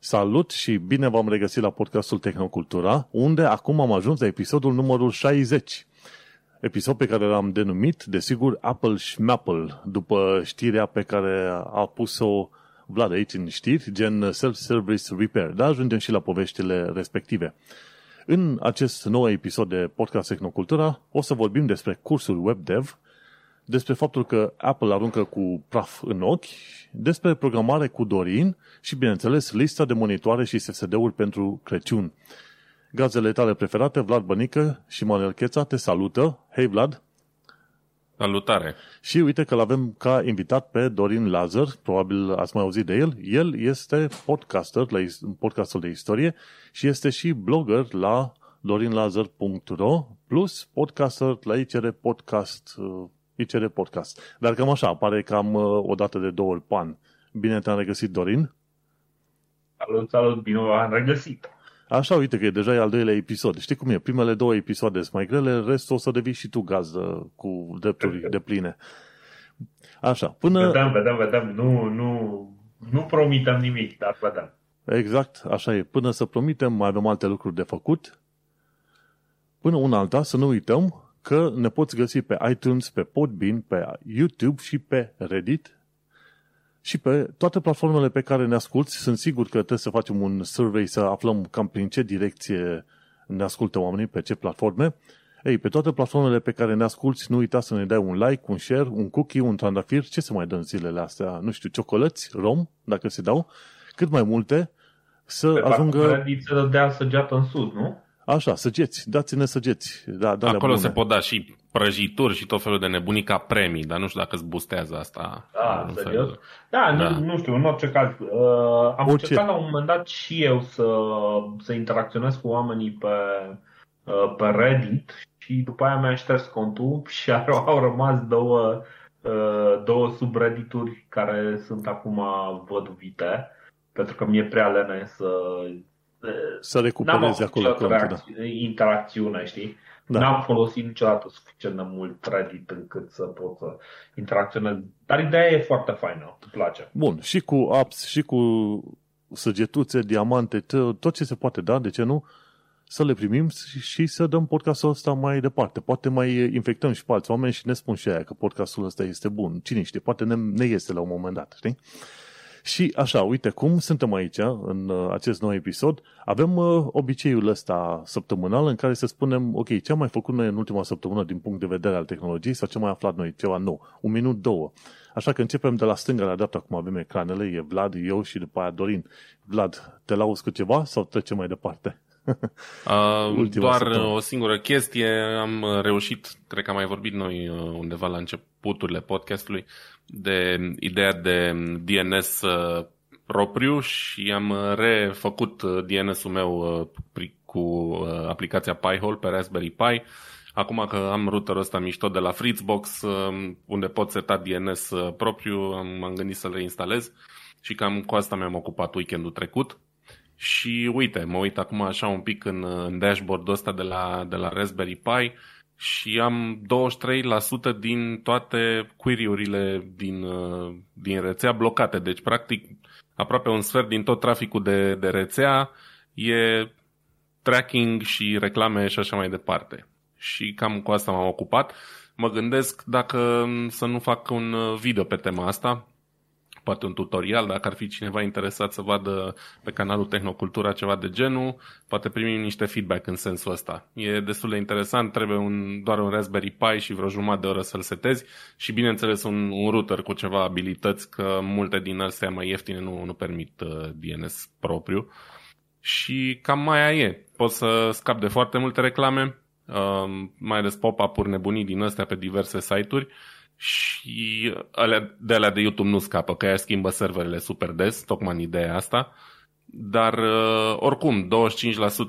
Salut și bine v-am regăsit la podcastul Tehnocultura, unde acum am ajuns la episodul numărul 60. Episod pe care l-am denumit, desigur, Apple Schmapple, după știrea pe care a pus-o Vlad aici în știri, gen Self Service Repair. Dar ajungem și la poveștile respective. În acest nou episod de podcast Tehnocultura o să vorbim despre cursul WebDev, despre faptul că Apple aruncă cu praf în ochi, despre programare cu Dorin și, bineînțeles, lista de monitoare și SSD-uri pentru Crăciun. Gazdele tale preferate, Vlad Bănică și Manuel Cheța, te salută. Hei, Vlad! Salutare! Și uite că l-avem ca invitat pe Dorin Lazar, probabil ați mai auzit de el. El este podcaster la podcastul de istorie și este și blogger la dorinlazăr.ro, plus podcaster la ICR podcast. Dar cam așa, apare cam o dată de două ori pe an. Bine te-am regăsit, Dorin! Salut! Bine v-am regăsit! Așa, uite că deja e al doilea episod. Știi cum e? Primele două episoade sunt mai grele, restul o să devii și tu gazdă cu drepturi depline. Așa, până... Vedem. Nu promitem nimic, dar vedem. Exact, așa e. Până să promitem, mai avem alte lucruri de făcut. Până una alta, să nu uităm că ne poți găsi pe iTunes, pe Podbean, pe YouTube și pe Reddit. Și pe toate platformele pe care ne asculți, sunt sigur că trebuie să facem un survey, să aflăm cam prin ce direcție ne ascultă oamenii, pe ce platforme. Ei, pe toate platformele pe care ne asculți, nu uita să ne dai un like, un share, un cookie, un trandafir, ce se mai dă în zilele astea, nu știu, ciocolăți, rom, dacă se dau, cât mai multe, să pe ajungă... Pe partea de dea săgeată în sus, nu? Așa, săgeți, dați-ne săgeți. Da, acolo bune. Se pot da și prăjituri și tot felul de nebunii ca premii, dar nu știu dacă îți bustează asta. Da, serios? Da, da. Nu știu, în orice caz. Am încercat la un moment dat și eu să interacționez cu oamenii pe Reddit și după aia mi-am șters contul și au rămas două subreddituri care sunt acum văduvite, pentru că mi-e prea lene să recuperezi acolo interacțiune, știi? Da. N-am folosit niciodată suficient de mult Reddit încât să pot să interacționez. Dar ideea e foarte faină, îmi place. Bun, și cu apps, și cu săgetuțe, diamante, tot ce se poate da, de ce nu, să le primim și să dăm podcastul ăsta mai departe. Poate mai infectăm și pe alți oameni și ne spun și aia că podcastul ăsta este bun. Cine știe, poate ne iese la un moment dat, știi? Și așa, uite cum suntem aici, în acest nou episod, avem obiceiul ăsta săptămânal în care să spunem, ok, ce am mai făcut noi în ultima săptămână din punct de vedere al tehnologiei sau ce am mai aflat noi, ceva nou, un minut, două. Așa că începem de la stânga la dreapta, cum avem ecranele, e Vlad, eu și după aia Dorin. Vlad, te lauzi cu ceva sau trecem mai departe? Doar săptămână. O singură chestie, am reușit, cred că am mai vorbit noi undeva la începuturile podcastului, de ideea de DNS propriu și am refăcut DNS-ul meu cu aplicația Pi-hole pe Raspberry Pi. Acum că am routerul ăsta mișto de la Fritzbox, unde pot seta DNS propriu, m-am gândit să-l reinstalez și cam cu asta mi-am ocupat weekendul trecut. Și uite, mă uit acum așa un pic în dashboard-ul ăsta de la Raspberry Pi și am 23% din toate query-urile din rețea blocate. Deci, practic, aproape un sfert din tot traficul de rețea e tracking și reclame și așa mai departe. Și cam cu asta m-am ocupat. Mă gândesc dacă să nu fac un video pe tema asta, poate un tutorial, dacă ar fi cineva interesat să vadă pe canalul Tehnocultura ceva de genul, poate primim niște feedback în sensul ăsta. E destul de interesant, trebuie doar un Raspberry Pi și vreo jumătate de oră să-l setezi și, bineînțeles, un router cu ceva abilități, că multe din astea mai ieftine nu permit DNS propriu. Și cam mai e. Poți să scapi de foarte multe reclame, mai ales pop-up-uri nebunii din astea pe diverse site-uri. Și de alea de YouTube nu scapă, că aia schimbă serverele super des, tocmai în ideea asta. Dar oricum,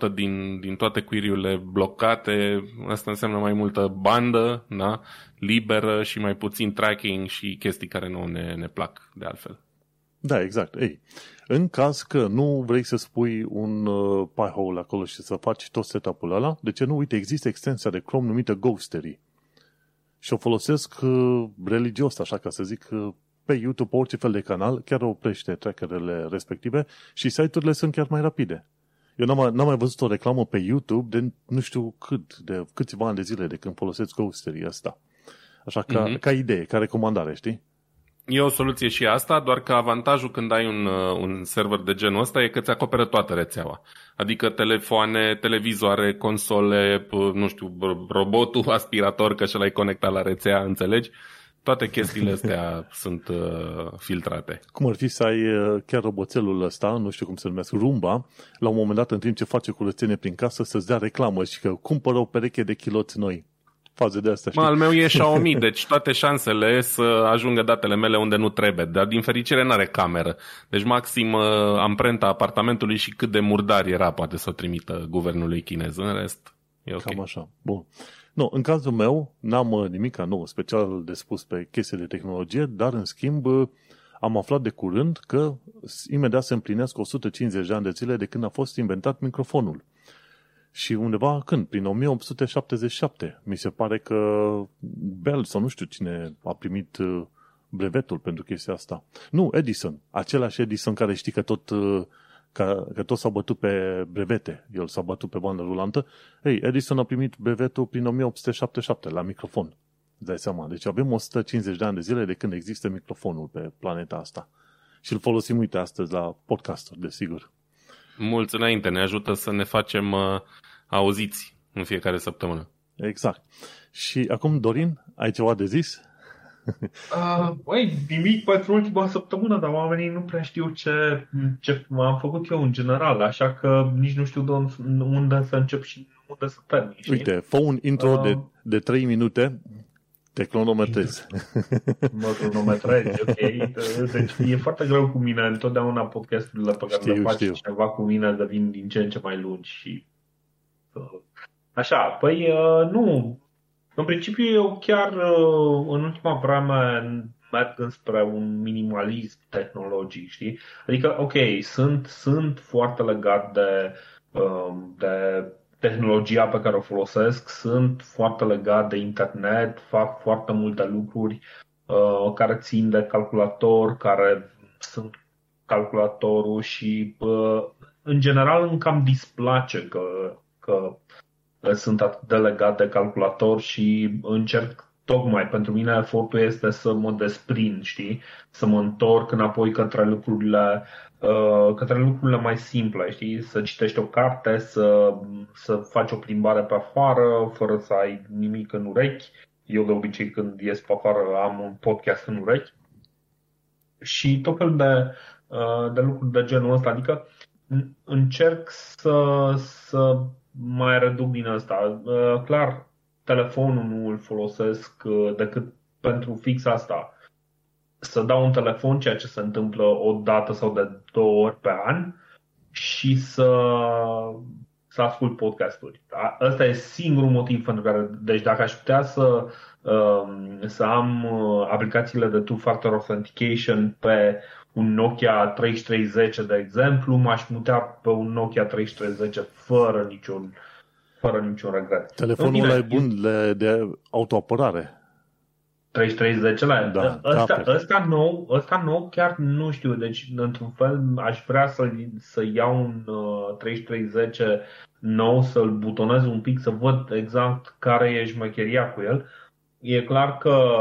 25% din toate query-urile blocate, asta înseamnă mai multă bandă, da? Liberă și mai puțin tracking și chestii care nu ne plac de altfel. Da, exact. Ei, în caz că nu vrei să spui un Pi-hole acolo și să faci tot setup-ul ăla, de ce nu? Uite, există extensia de Chrome numită Ghostery. Și o folosesc religios, așa ca să zic, pe YouTube, orice fel de canal, chiar oprește trackerele respective și site-urile sunt chiar mai rapide. Eu n-am mai văzut o reclamă pe YouTube de nu știu cât, de câțiva ani de zile de când folosesc Ghostery asta. Așa că, ca idee, ca recomandare, știi? E o soluție și asta, doar că avantajul când ai un server de genul ăsta e că îți acoperă toată rețeaua. Adică telefoane, televizoare, console, nu știu, robotul, aspirator, că și-l ai conectat la rețea, înțelegi? Toate chestiile astea sunt filtrate. Cum ar fi să ai chiar roboțelul ăsta, nu știu cum se numesc, Roomba, la un moment dat, în timp ce face curățenie prin casă, să-ți dea reclamă și că cumpără o pereche de chiloți noi. Faze de astea, știi? Al meu e Xiaomi, deci toate șansele să ajungă datele mele unde nu trebuie, dar din fericire n-are cameră. Deci maxim amprenta apartamentului și cât de murdar era poate să o trimită guvernului chinez. În rest, e ok. Cam așa, bun. Nu, în cazul meu, n-am nimic nou special de spus pe chestii de tehnologie, dar în schimb am aflat de curând că imediat se împlinesc 150 de ani de zile de când a fost inventat microfonul. Și undeva când? Prin 1877. Mi se pare că Bell sau nu știu cine a primit brevetul pentru chestia asta. Nu, Edison. Același Edison care știi că tot s-a bătut pe brevete. El s-a bătut pe bandă rulantă. Ei, Edison a primit brevetul prin 1877 la microfon. Îți dai seama. Deci avem 150 de ani de zile de când există microfonul pe planeta asta. Și îl folosim, uite, astăzi la podcast-uri, desigur. Mulți înainte ne ajută să ne facem auziți în fiecare săptămână. Exact. Și acum, Dorin, ai ceva de zis? Băi, nimic pentru ultima săptămână, dar oamenii nu prea știu ce am făcut eu în general, așa că nici nu știu unde să încep și unde să termin. Uite, fă un intro de 3 minute, te cronometrezi. Mă cronometrezi, ok. Deci e foarte greu cu mine, întotdeauna podcasturile pe care le faci ceva cu mine devin din ce în ce mai lungi. Și... Așa, păi nu... În principiu, eu chiar în ultima vreme merg înspre un minimalism tehnologic, știi? Adică, ok, sunt foarte legat de tehnologia pe care o folosesc, sunt foarte legat de internet, fac foarte multe lucruri care țin de calculator, care sunt calculatorul și, în general, îmi cam displace că sunt atât de legat de calculator și încerc tocmai, pentru mine efortul este să mă desprind, știi? Să mă întorc înapoi către lucrurile mai simple, știi? Să citești o carte, să faci o plimbare pe afară, fără să ai nimic în urechi. Eu de obicei când ies pe afară am un podcast în urechi. Și tot felul de lucruri de genul ăsta, adică încerc să mai reduc din asta. Clar, telefonul nu îl folosesc decât pentru fix asta. Să dau un telefon, ceea ce se întâmplă o dată sau de 2 ori pe an, și să ascult podcasturi. Ăsta e singurul motiv pentru care, deci dacă aș putea să am aplicațiile de two-factor authentication pe un Nokia 3310, de exemplu, m-aș mutea pe un Nokia 3310 fără niciun regret. Telefonul ăla e bun de autoapărare. 3310 la el. Da, ăsta nou chiar nu știu. Deci, într-un fel, aș vrea să iau un 3310 nou, să-l butonez un pic, să văd exact care e șmecheria cu el. E clar că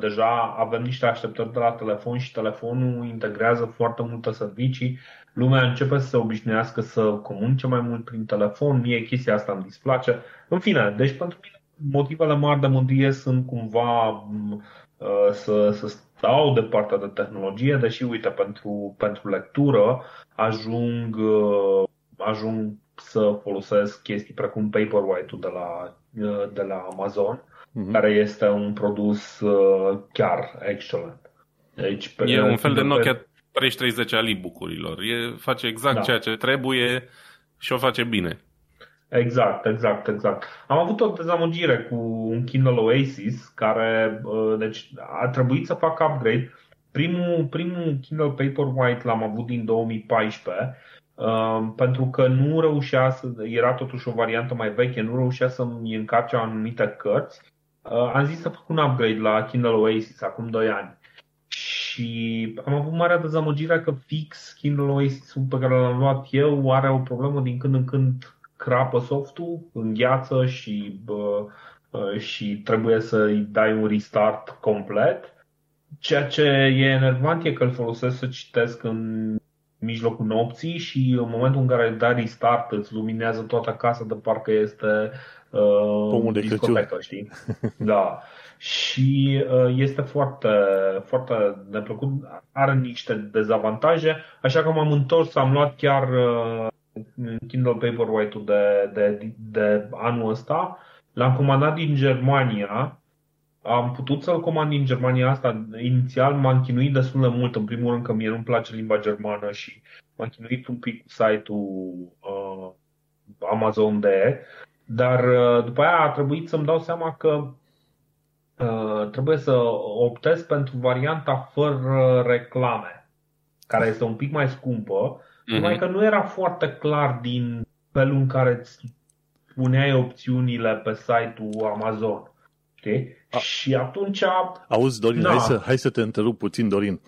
deja avem niște așteptări de la telefon și telefonul integrează foarte multe servicii. Lumea începe să se obișnuiască să comunice mai mult prin telefon. Mie chestia asta îmi displace. În fine, deci pentru mine motivele mari de mândrie sunt cumva să stau departe de tehnologie, deși, uite, pentru lectură ajung să folosesc chestii precum Paperwhite-ul de la Amazon, care este un produs chiar excelent. Deci, e un fel de Nokia 3310 al e-book-urilor. Face exact ceea ce trebuie și o face bine. Exact. Am avut o dezamăgire cu un Kindle Oasis care, deci, a trebuit să fac upgrade. Primul Kindle Paperwhite l-am avut din 2014 pentru că nu reușea era totuși o variantă mai veche, nu reușea să-mi încarce anumite cărți. Am zis să fac un upgrade la Kindle Oasis acum 2 ani. Și am avut marea dezamăgire că fix Kindle Oasis-ul pe care l-am luat eu are o problemă, din când în când crapă softul, îngheață și trebuie să-i dai un restart complet. Ceea ce e enervant e că îl folosesc să citesc în mijlocul nopții și în momentul în care dai restart îți luminează toată casa de parcă este pomul de discotecă, știi? Da. Și este foarte, foarte neplăcut, are niște dezavantaje, așa că m-am întors, am luat chiar Kindle Paperwhite-ul de anul ăsta, l-am comandat din Germania. Am putut să-l comand din Germania asta. Inițial m-am chinuit destul de mult. În primul rând că mie nu-mi place limba germană și m-am chinuit un pic cu site-ul Amazon.de. Dar după aia a trebuit să-mi dau seama că trebuie să optez pentru varianta fără reclame, care este un pic mai scumpă. Numai că nu era foarte clar din felul în care îți puneai opțiunile pe site-ul Amazon. Știi? Și atunci... Auzi, Dorin, hai să te întrerup puțin, Dorin.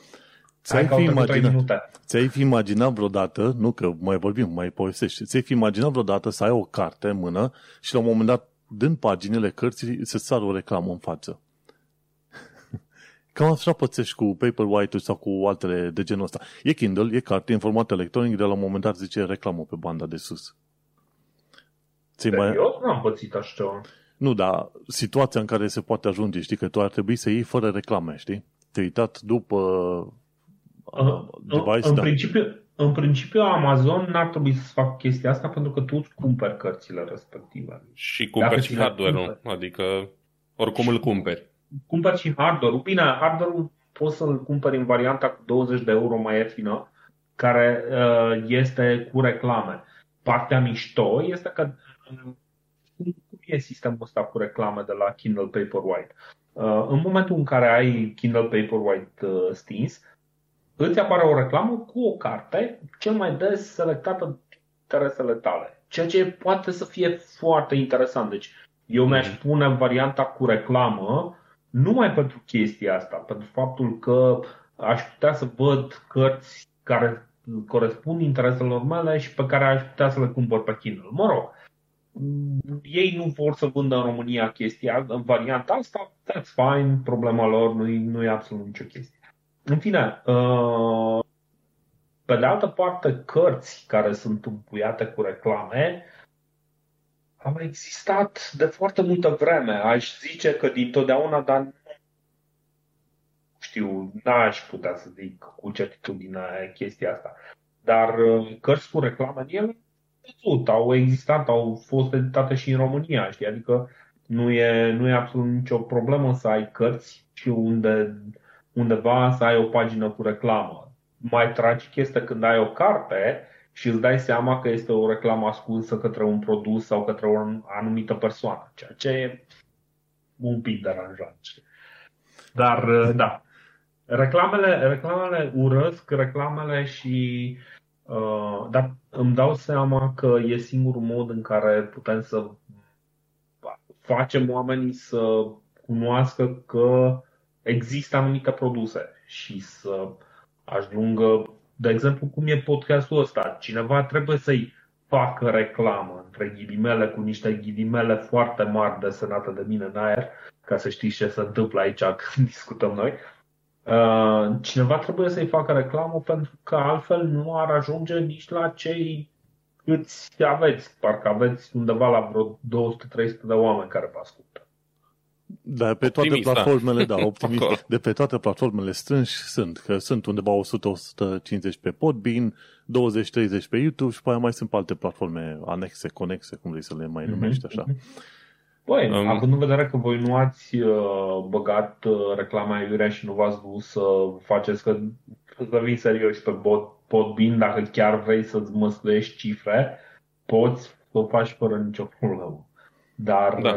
Ți-ai fi imaginat vreodată, nu că mai vorbim, mai povestești, ți-ai fi imaginat vreodată să ai o carte în mână și la un moment dat, dând paginile cărții, să-ți sară o reclamă în față? Cam așa pățești cu Paperwhite-ul sau cu altele de genul ăsta. E Kindle, e carte, e în format electronic, de la un moment dat zice reclamă pe banda de sus. Eu nu am pățit așa. Nu, dar situația în care se poate ajunge, știi, că tu ar trebui să iei fără reclame, știi? Te-ai uitat după device, în principiu, Amazon n-ar trebui să facă chestia asta pentru că tu îți cumperi cărțile respective. Și cumperi și hardware-ul, adică oricum îl cumperi. Cumperi și hardware-ul. Bine, hardware-ul poți să-l cumperi în varianta cu 20 de euro mai ieftină, care este cu reclame. Partea mișto este că e sistemul ăsta cu reclame de la Kindle Paperwhite. În momentul în care ai Kindle Paperwhite stins, îți apare o reclamă cu o carte cel mai des selectată de interesele tale, ceea ce poate să fie foarte interesant. Deci eu mi-aș pune varianta cu reclamă numai pentru chestia asta, pentru faptul că aș putea să văd cărți care corespund intereselor mele și pe care aș putea să le cumpăr pe Kindle. Mă rog, ei nu vor să vândă în România chestia în varianta asta, that's fine, problema lor, nu e absolut nicio chestie. În fine, pe de altă parte, cărți care sunt împuiate cu reclame au existat de foarte multă vreme. Aș zice că dintotdeauna, dar nu știu, n-aș putea să zic cu certitudine chestia asta. Dar cărți cu reclame în ele au existat, au fost editate și în România, știi? Adică nu e absolut nicio problemă să ai cărți și undeva să ai o pagină cu reclamă. Mai tragic este când ai o carte și îți dai seama că este o reclamă ascunsă către un produs sau către o anumită persoană, ceea ce e un pic deranjant. Dar da, reclamele urăsc, reclamele și... dar îmi dau seama că e singurul mod în care putem să facem oamenii să cunoască că există anumite produse și să ajungă, de exemplu, cum e podcastul ăsta. Cineva trebuie să-i facă reclamă, între ghilimele, cu niște ghilimele foarte mari desenate de mine în aer, ca să știți ce se întâmplă aici când discutăm noi. Cineva trebuie să-i facă reclamă pentru că altfel nu ar ajunge nici la cei câți aveți. Parcă aveți undeva la vreo 200-300 de oameni care vă ascultă. Da, pe toate platformele, da, optimist. De pe toate platformele strânși sunt. Că sunt undeva 100-150 pe Podbean, 20-30 pe YouTube și pe aia mai sunt pe alte platforme anexe, conexe, cum vrei să le mai numești așa. Băi, având în vedere că voi nu ați băgat reclama aiurea și nu v-ați dus să faceți, că să vii serios pe Podbean, dacă chiar vrei să-ți măslești cifre, poți să o faci fără nicio problemă. Dar... Da.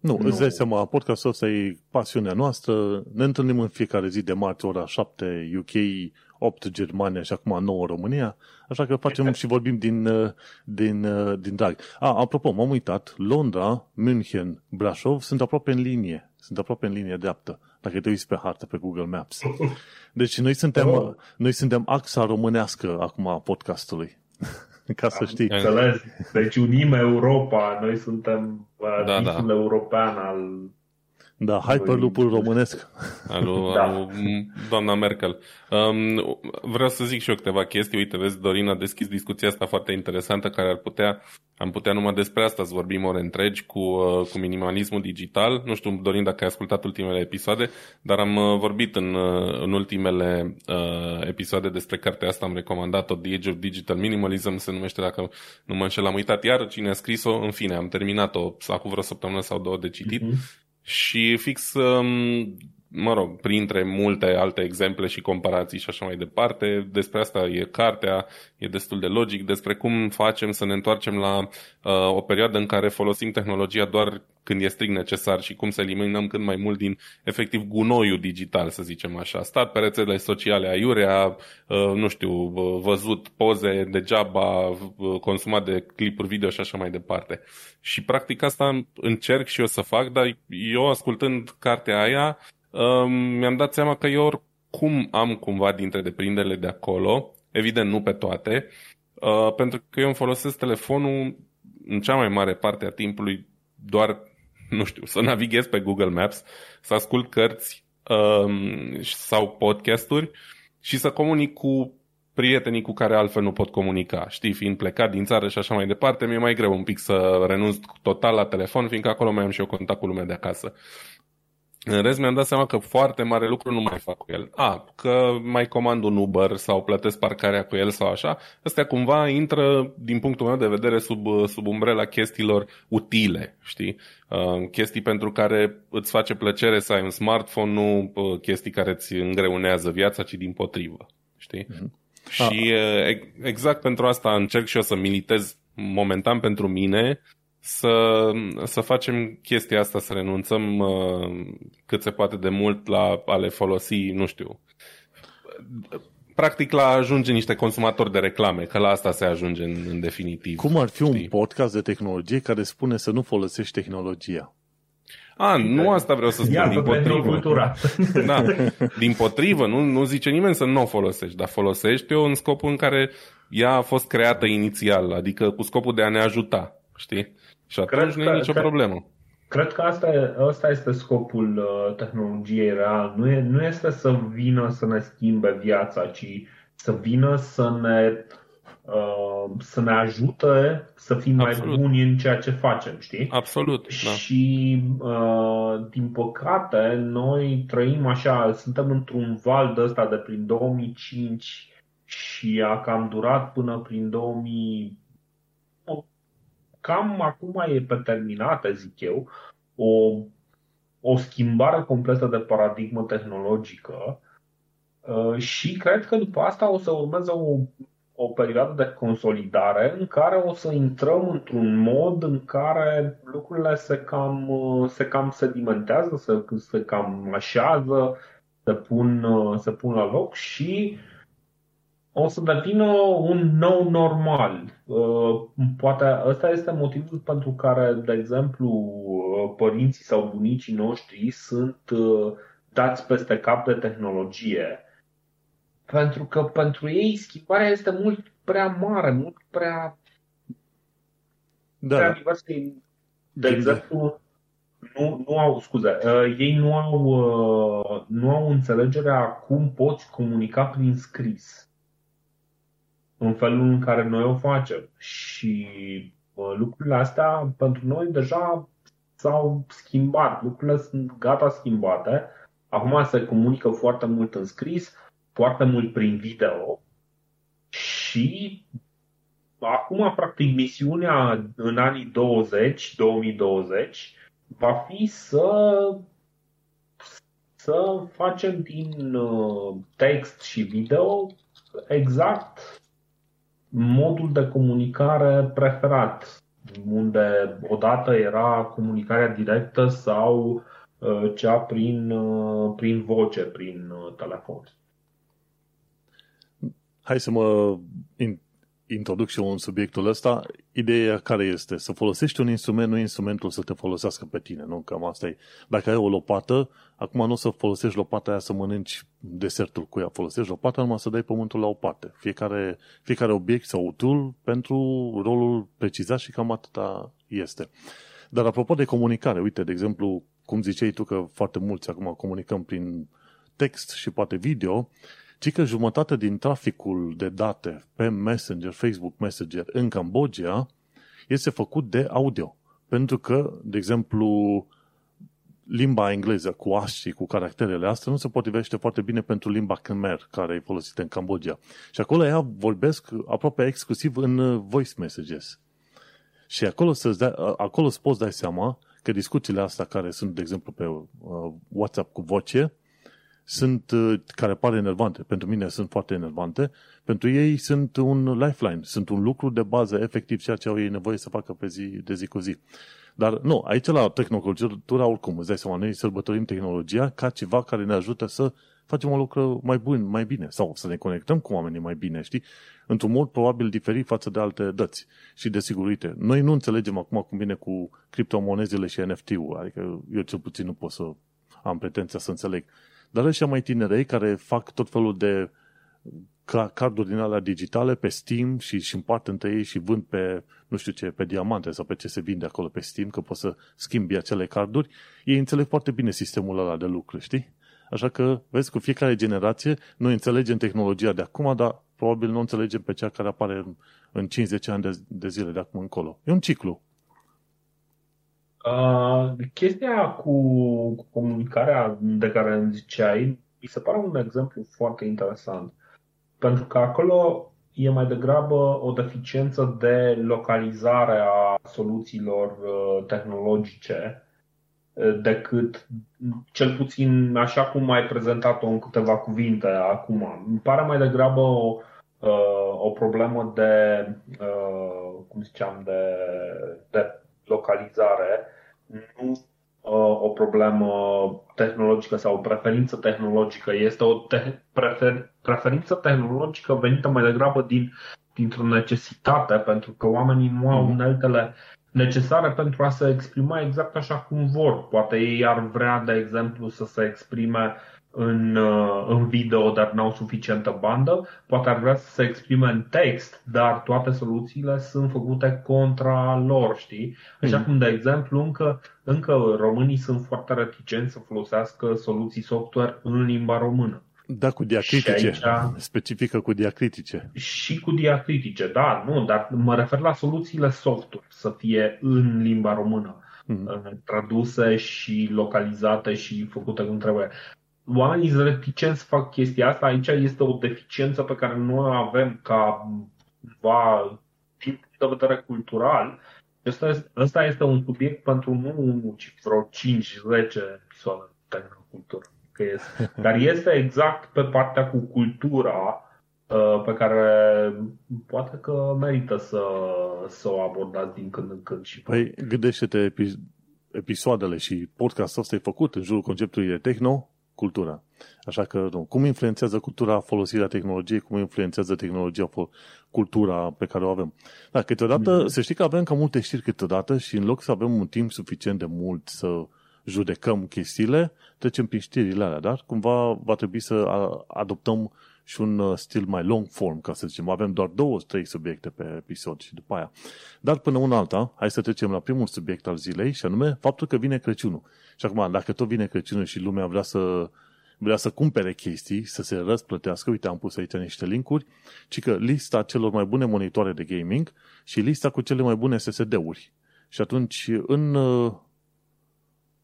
Nu, îți dai seama, podcastul ăsta e pasiunea noastră, ne întâlnim în fiecare zi de marți, ora 7 UK, 8 Germania și acum 9 România, așa că facem și vorbim din drag. Apropo, m-am uitat, Londra, München, Brașov sunt aproape în linie dreaptă. dacă te uiți pe hartă pe Google Maps. Deci noi suntem axa românească acum a podcastului. Ca să știi. Înțeles. Deci unim Europa, noi suntem tipul european al... Da, hyperloop-ul românesc. Alu, doamna Merkel. Vreau să zic și eu câteva chestii. Uite, vezi, Dorin a deschis discuția asta foarte interesantă, care am putea numai despre asta să vorbim ore întregi cu minimalismul digital. Nu știu, Dorin, dacă ai ascultat ultimele episoade, dar am vorbit în ultimele episoade despre cartea asta. Am recomandat-o, The Age of Digital Minimalism, se numește, dacă nu mă înșel. Am uitat iară cine a scris-o. În fine, am terminat-o acum vreo săptămână sau două de citit. Uh-huh. Și fix, mă rog, printre multe alte exemple și comparații și așa mai departe, despre asta e cartea, e destul de logic, despre cum facem să ne întoarcem la o perioadă în care folosim tehnologia doar când e strict necesar și cum să eliminăm cât mai mult din, efectiv, gunoiul digital, să zicem așa. Stat pe rețelele sociale aiurea, nu știu, văzut poze degeaba, consumat de clipuri video și așa mai departe. Și practic asta încerc și eu să fac, dar eu ascultând cartea aia, mi-am dat seama că eu oricum am cumva dintre deprinderile de acolo, evident nu pe toate, pentru că eu îmi folosesc telefonul în cea mai mare parte a timpului doar, nu știu, să navighez pe Google Maps, să ascult cărți sau podcasturi și să comunic cu prietenii cu care altfel nu pot comunica. Știi, fiind plecat din țară și așa mai departe, mi-e mai greu un pic să renunț total la telefon, fiindcă acolo mai am și eu contact cu lumea de acasă. În rest, mi-am dat seama că foarte mare lucru nu mai fac cu el. Că mai comand un Uber sau plătesc parcarea cu el sau așa, astea cumva intră, din punctul meu de vedere, sub umbrela chestiilor utile, știi? Chestii pentru care îți face plăcere să ai un smartphone, nu chestii care îți îngreunează viața, ci dimpotrivă, știi? Mm-hmm. Și exact pentru asta încerc și eu să militez momentan pentru mine, să facem chestia asta, să renunțăm cât se poate de mult la a le folosi, nu știu, practic la a ajunge niște consumatori de reclame, că la asta se ajunge în definitiv. Cum ar fi, știi, un podcast de tehnologie care spune să nu folosești tehnologia? Nu asta vreau să spun, dimpotrivă. Da, dimpotrivă, nu zice nimeni să nu o folosești, dar folosește-o în scopul în care ea a fost creată inițial, adică cu scopul de a ne ajuta. Știi? Și atunci nu e nicio problemă. Cred că asta este scopul tehnologiei real. Nu este să vină să ne schimbe viața, ci să vină să ne ajute să fim absolut mai buni în ceea ce facem, știi? Absolut. Și din păcate noi trăim așa, suntem într-un val de ăsta de prin 2005 și a cam durat până prin 2000. Cam acum e pe terminată, zic eu, o schimbare completă de paradigmă tehnologică și cred că după asta o să urmeze o perioadă de consolidare în care o să intrăm într-un mod în care lucrurile se cam sedimentează, se cam așează, se pun la loc și o să devină un nou normal. Poate ăsta este motivul pentru care, de exemplu, părinții sau bunicii noștri sunt dați peste cap de tehnologie. Pentru că pentru ei schimbarea este mult prea mare, mult prea... Da. De exemplu, nu au scuze. Ei nu au înțelegerea cum poți comunica prin scris, în felul în care noi o facem. Și lucrurile astea pentru noi deja s-au schimbat. Lucrurile sunt gata schimbate. Acum se comunică foarte mult în scris, foarte mult prin video. Și acum, practic, misiunea în anii 2020 va fi să facem din text și video exact modul de comunicare preferat, unde odată era comunicarea directă sau cea prin voce, prin telefon. Hai să mă introduc și un subiectul ăsta, ideea care este? Să folosești un instrument, nu instrumentul să te folosească pe tine, nu? Cam asta e. Dacă ai o lopată, acum nu o să folosești lopata aia să mănânci desertul cu ea. Folosești lopata numai să dai pământul la o parte. Fiecare obiect sau tool pentru rolul precizat și cam atâta este. Dar apropo de comunicare, uite, de exemplu, cum ziceai tu că foarte mulți acum comunicăm prin text și poate video, ci că jumătate din traficul de date pe Messenger, Facebook Messenger în Cambodgia este făcut de audio. Pentru că, de exemplu, limba engleză cu ași, cu caracterele astea, nu se potrivește foarte bine pentru limba khmer, care e folosită în Cambodgia. Și acolo ea vorbesc aproape exclusiv în voice messages. Și acolo îți poți dai seama că discuțiile astea care sunt, de exemplu, pe WhatsApp cu voce, sunt, care par enervante, pentru mine sunt foarte enervante, pentru ei sunt un lifeline, sunt un lucru de bază, efectiv, ceea ce au ei nevoie să facă pe zi, de zi cu zi. Dar nu, aici la Tehnocultura, oricum, îți dai seama, noi sărbătorim tehnologia ca ceva care ne ajută să facem o lucru mai bun, mai bine, sau să ne conectăm cu oamenii mai bine, știi? Într-un mod probabil diferit față de alte dăți. Și desigur, uite, noi nu înțelegem acum cum vine cu criptomonezile și NFT-ul, adică eu cel puțin nu pot să am pretenția să înțeleg. Dar ăștia mai tinerei care fac tot felul de carduri din alea digitale pe Steam și împart între ei și vând pe, nu știu ce, pe diamante sau pe ce se vinde acolo pe Steam, că poți să schimbi acele carduri, ei înțeleg foarte bine sistemul ăla de lucru, știi? Așa că, vezi, cu fiecare generație noi înțelegem tehnologia de acum, dar probabil nu înțelegem pe cea care apare în 5-10 ani de zile de acum încolo. E un ciclu. Chestia cu comunicarea de care îmi ziceai mi se pare un exemplu foarte interesant, pentru că acolo e mai degrabă o deficiență de localizare a soluțiilor tehnologice decât, cel puțin așa cum ai prezentat-o în câteva cuvinte acum, îmi pare mai degrabă o problemă de, cum ziceam, de localizare, nu o problemă tehnologică sau o preferință tehnologică. Este o preferință tehnologică venită mai degrabă dintr-o necesitate, pentru că oamenii nu au uneltele necesare pentru a se exprima exact așa cum vor. Poate ei ar vrea, de exemplu, să se exprime în video, dar n-au suficientă bandă. Poate ar vrea să se exprime în text, dar toate soluțiile sunt făcute contra lor, știi? Așa cum, de exemplu, încă românii sunt foarte reticenți să folosească soluții software în limba română. Da, cu diacritice, aici, specifică cu diacritice. Și cu diacritice, da, nu, dar mă refer la soluțiile software să fie în limba română, traduse și localizate și făcute cum trebuie. Oamenii sunt reticenți să fac chestia asta. Aici este o deficiență pe care noi o avem ca cumva din punct de vedere cultural. Ăsta este un subiect pentru nu unul, ci vreo 5-10 episoade de cultură. Dar este exact pe partea cu cultura pe care poate că merită să o abordați din când în când. Păi gândește-te, episoadele și podcastul ăsta e făcut în jurul conceptului de tehnocultura. Așa că, nu, cum influențează cultura folosirea tehnologiei, cum influențează tehnologia cultura pe care o avem. Da, câteodată, să știi că avem cam multe știri câteodată și în loc să avem un timp suficient de mult să judecăm chestiile, trecem prin știrile alea, dar cumva va trebui să adoptăm și un stil mai long form, ca să zicem. Avem doar 2-3 subiecte pe episod și după aia. Dar până una alta, hai să trecem la primul subiect al zilei și anume faptul că vine Crăciunul. Și acum, dacă tot vine Crăciunul și lumea vrea să cumpere chestii, să se răsplătească, uite, am pus aici niște linkuri, ci că lista celor mai bune monitoare de gaming și lista cu cele mai bune SSD-uri. Și atunci, în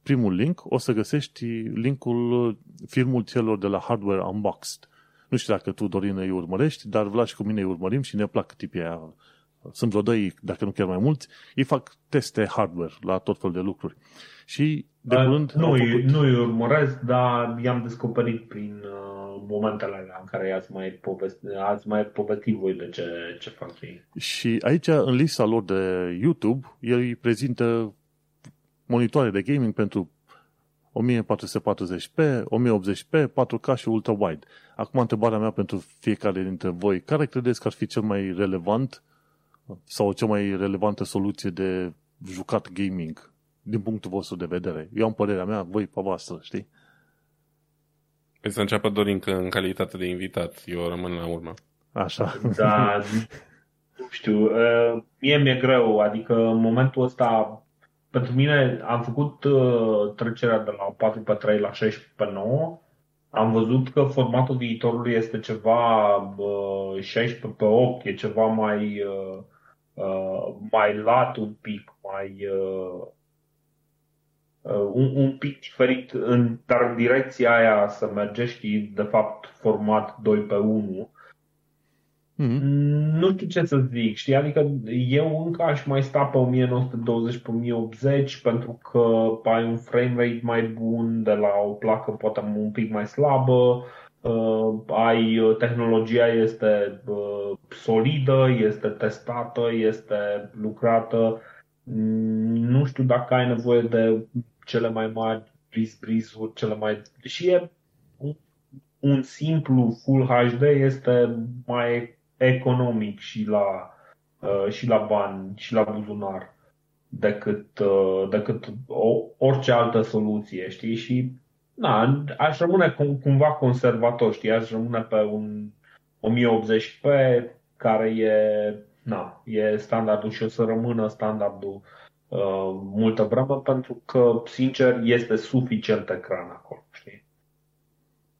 primul link, o să găsești linkul filmul celor de la Hardware Unboxed. Nu știu dacă tu, Dorin, îi urmărești, dar Vlad și cu mine îi urmărim și ne plac tipii aia. Sunt vreo doi, dacă nu chiar mai mulți, ei fac teste hardware la tot fel de lucruri. Și de curând nu îi urmăresc, dar i-am descoperit prin momentele alea în care ați mai povestit voi de ce fac ei. Și aici, în lista lor de YouTube, el îi prezintă monitoare de gaming pentru 1440p, 1080p, 4K și ultra-wide. Acum întrebarea mea pentru fiecare dintre voi, care credeți că ar fi cel mai relevant sau cea mai relevantă soluție de jucat gaming din punctul vostru de vedere? Eu am părerea mea, voi pe voastră, știi? Păi să înceapă Dorin că în calitate de invitat, eu rămân la urmă. Așa. Da, nu știu, mie mi-e greu, adică în momentul ăsta... Pentru mine am făcut trecerea de la 4x3 la 16x9. Am văzut că formatul viitorului este ceva 16x8, e ceva mai lat un pic, mai un pic diferit, dar în direcția aia să mergești, de fapt format 2x1. Mm-hmm. Nu știu ce să zic, știi? Adică eu încă aș mai sta pe 1920 pe 1080 pentru că ai un frame rate mai bun de la o placă poate un pic mai slabă, ai tehnologia este solidă, este testată, este lucrată. Nu știu dacă ai nevoie de cele mai mari brizuri, cele mai... Și e un simplu Full HD este mai economic și la bani și la buzunar decât orice altă soluție, știi? Și na, aș rămâne cumva conservator, știi? Aș rămâne pe un 1080p care e standardul și o să rămână standardul multă vreme pentru că, sincer, este suficient ecran acolo, știi?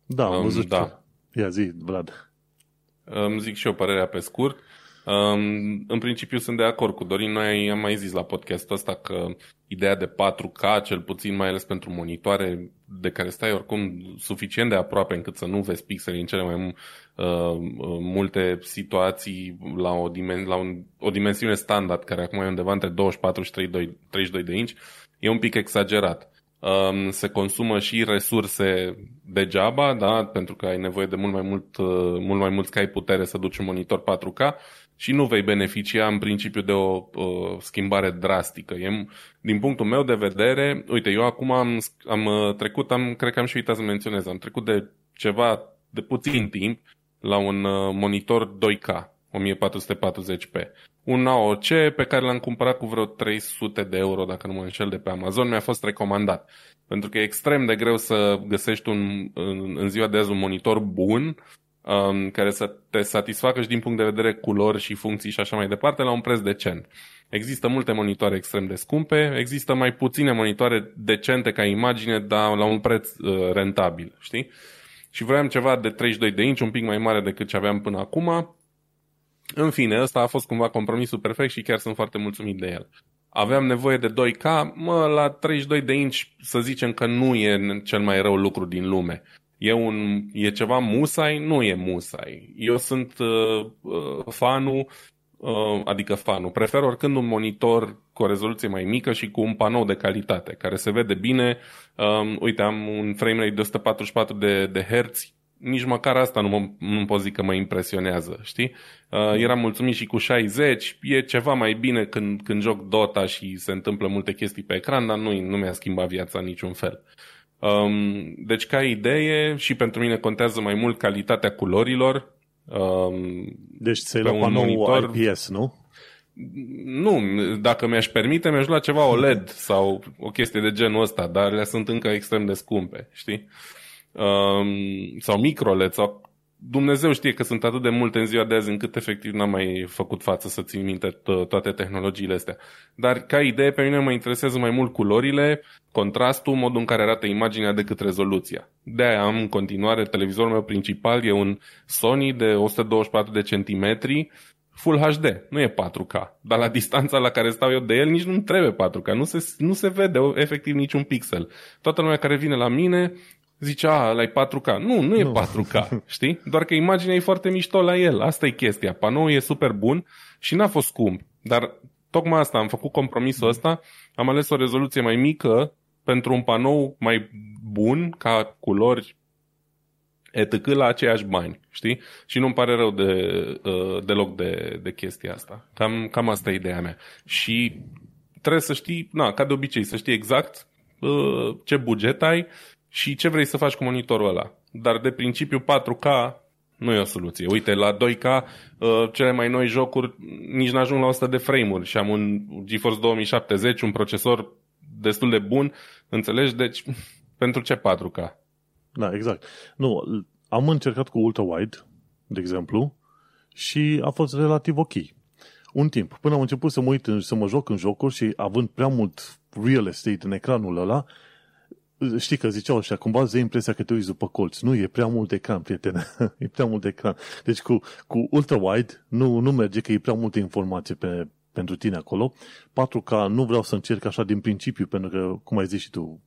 Da, am văzut. Da. Ia zi, Vlad. Îmi zic și eu părerea pe scurt. În principiu sunt de acord cu Dorin. Noi am mai zis la podcastul ăsta că ideea de 4K, cel puțin mai ales pentru monitoare de care stai oricum suficient de aproape încât să nu vezi pixeli în cele mai multe situații la o dimensiune standard, care acum e undeva între 24 și 32 de inci, e un pic exagerat. Se consumă și resurse degeaba, da? Pentru că ai nevoie de mult mai mult că ai putere să duci un monitor 4K și nu vei beneficia în principiu de o schimbare drastică. Din punctul meu de vedere, uite, eu acum cred că am și uitat să menționez, am trecut de puțin timp la un monitor 2K, 1440p. Un AOC pe care l-am cumpărat cu vreo 300 de euro, dacă nu mă înșel, de pe Amazon, mi-a fost recomandat. Pentru că e extrem de greu să găsești în ziua de azi un monitor bun care să te satisfacă și din punct de vedere culori și funcții și așa mai departe la un preț decent. Există multe monitoare extrem de scumpe, există mai puține monitoare decente ca imagine, dar la un preț rentabil, știi? Și vroiam ceva de 32 de inci, un pic mai mare decât ce aveam până acum. În fine, ăsta a fost cumva compromisul perfect și chiar sunt foarte mulțumit de el. Aveam nevoie de 2K, la 32 de inci să zicem că nu e cel mai rău lucru din lume. E ceva musai? Nu e musai. Eu sunt prefer oricând un monitor cu o rezoluție mai mică și cu un panou de calitate, care se vede bine. Uite, am un frame rate de 144 de herți. Nici măcar asta nu pot zic că mă impresionează, știi? Eram mulțumit și cu 60, e ceva mai bine când joc Dota și se întâmplă multe chestii pe ecran, dar nu mi-a schimbat viața niciun fel. Deci ca idee și pentru mine contează mai mult calitatea culorilor. Deci ți-ai luat monitor IPS, nu? Nu, dacă mi-aș permite, mi-aș lua ceva OLED sau o chestie de genul ăsta, dar le sunt încă extrem de scumpe, știi? Sau micro-LED sau Dumnezeu știe că sunt atât de multe în ziua de azi încât efectiv n-am mai făcut față să țin minte toate tehnologiile astea. Dar ca idee pe mine mă interesează mai mult culorile, contrastul, modul în care arată imaginea decât rezoluția. De-aia am în continuare televizorul meu principal, e un Sony de 124 de centimetri Full HD, nu e 4K, dar la distanța la care stau eu de el nici nu trebuie 4K, nu se vede efectiv niciun pixel. Toată lumea care vine la mine zice, ăla e 4K. Nu e 4K, știi? Doar că imaginea e foarte mișto la el. Asta e chestia. Panoul e super bun și n-a fost scump. Dar tocmai asta, am făcut compromisul ăsta, am ales o rezoluție mai mică pentru un panou mai bun, ca culori etc. la aceiași bani, știi? Și nu-mi pare rău deloc de chestia asta. Cam asta e ideea mea. Și trebuie să știi, ca de obicei, să știi exact ce buget ai și ce vrei să faci cu monitorul ăla. Dar de principiu 4K nu e o soluție. Uite, la 2K cele mai noi jocuri nici n-ajung la 100 de frame-uri și am un GeForce 2070, un procesor destul de bun, înțelegi? Deci, pentru ce 4K? Da, exact. Nu, am încercat cu ultra-wide, de exemplu, și a fost relativ ok. Un timp, până am început să mă uit, să mă joc în jocuri și având prea mult real estate în ecranul ăla, știi că ziceau ăștia, cumva zi impresia că te uiți după colț. Nu, e prea mult ecran, prietene. E prea mult ecran. Deci cu ultra-wide nu merge, că e prea multă informație pentru tine acolo. 4K nu vreau să încerc așa din principiu, pentru că, cum ai zis și tu,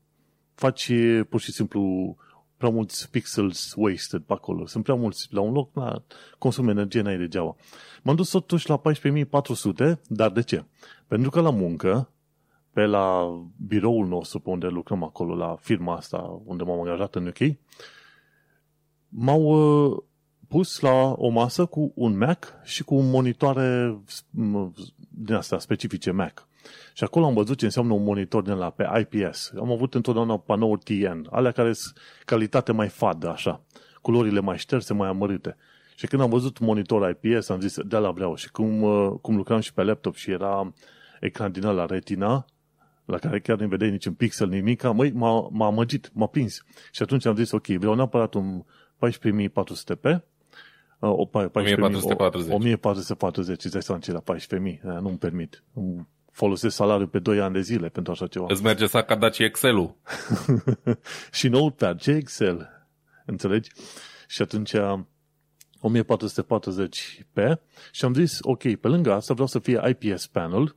faci pur și simplu prea mulți pixels wasted pe acolo. Sunt prea mulți la un loc, na, consum energie, n-ai degeaba. M-am dus totuși la 14.400, dar de ce? Pentru că la muncă, pe la biroul nostru, pe unde lucrăm acolo, la firma asta, unde m-am angajat în UK, m-au pus la o masă cu un Mac și cu monitoare din astea specifice Mac. Și acolo am văzut ce înseamnă un monitor din ăla pe IPS. Am avut întotdeauna panouri TN, alea care sunt calitate mai fadă, așa, culorile mai șterse, mai amărâte. Și când am văzut monitor IPS, am zis, de-ala vreau. Și cum lucram și pe laptop și era ecran din ăla retina, la care chiar nu vedeai nici un pixel, nimic, m-a amăgit, m-a prins. Și atunci am zis, ok, vreau neapărat un 14.400p, 1440, îți dai seama ce la 14.000, nu-mi permit. Îmi folosesc salariul pe 2 ani de zile pentru așa ceva. Îți merge să cadă și Excel-ul. Și Notepad, ce Excel, înțelegi? Și atunci 1440p și am zis, ok, pe lângă asta vreau să fie IPS panel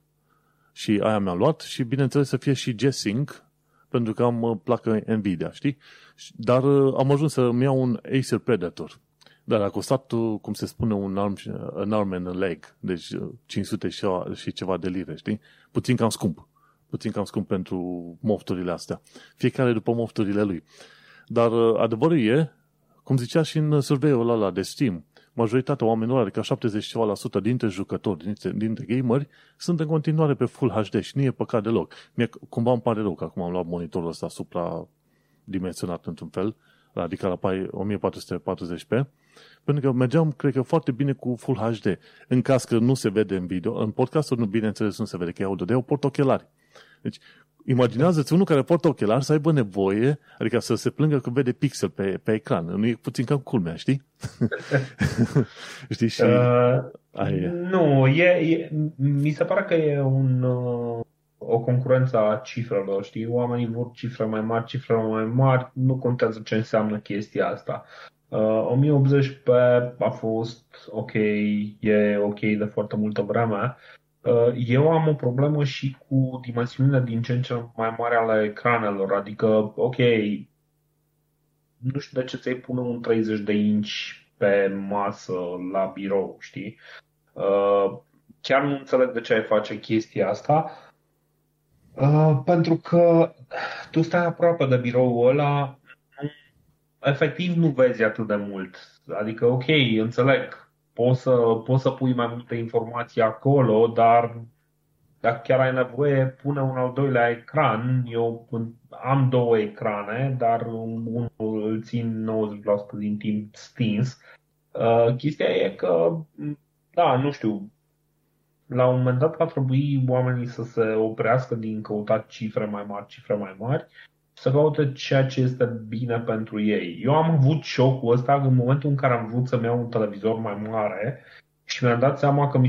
și aia mi-am luat și bineînțeles să fie și G-Sync, pentru că am placă Nvidia, știi? Dar am ajuns să-mi iau un Acer Predator. Dar a costat, cum se spune, un arm and a leg, deci 500 și ceva de lire, știi? Puțin cam scump pentru mofturile astea. Fiecare după mofturile lui. Dar adevărul e, cum zicea și în surveiul ăla de Steam, majoritatea oamenilor, adică 70% dintre jucători, dintre gameri, sunt în continuare pe Full HD și nu e păcat deloc. Cumva îmi pare rău că acum am luat monitorul ăsta supra-dimensionat într-un fel, adică la 1440p, pentru că mergeam, cred că, foarte bine cu Full HD. În caz că nu se vede în video, în podcasturi, bineînțeles, nu se vede, că e audio, de eu port ochelari. Deci, imaginează-ți unul care poartă ochelari să aibă nevoie, adică să se plângă că vede pixel pe ecran. Nu e puțin cam culmea, știi? Știi? Și nu, mi se pare că e o concurență a cifrelor, știi? Oamenii vor cifre mai mari, nu contează ce înseamnă chestia asta. 1080p a fost ok, e ok de foarte multă vreme. Eu am o problemă și cu dimensiunile din ce în ce mai mari ale ecranelor, adică, ok, nu știu de ce ți-ai pune un 30 de inch pe masă la birou, știi? Chiar nu înțeleg de ce ai face chestia asta, pentru că tu stai aproape de biroul ăla, efectiv nu vezi atât de mult, adică, ok, înțeleg. Poți să pui mai multe informații acolo, dar dacă chiar ai nevoie, pune un al doilea ecran. Eu am două ecrane, dar unul îl țin 90% din timp stins. Chestia e că, da, nu știu, la un moment dat va trebui oamenii să se oprească din căuta cifre mai mari, să caute ceea ce este bine pentru ei. Eu am avut șocul ăsta în momentul în care am vrut să-mi iau un televizor mai mare și mi-am dat seama că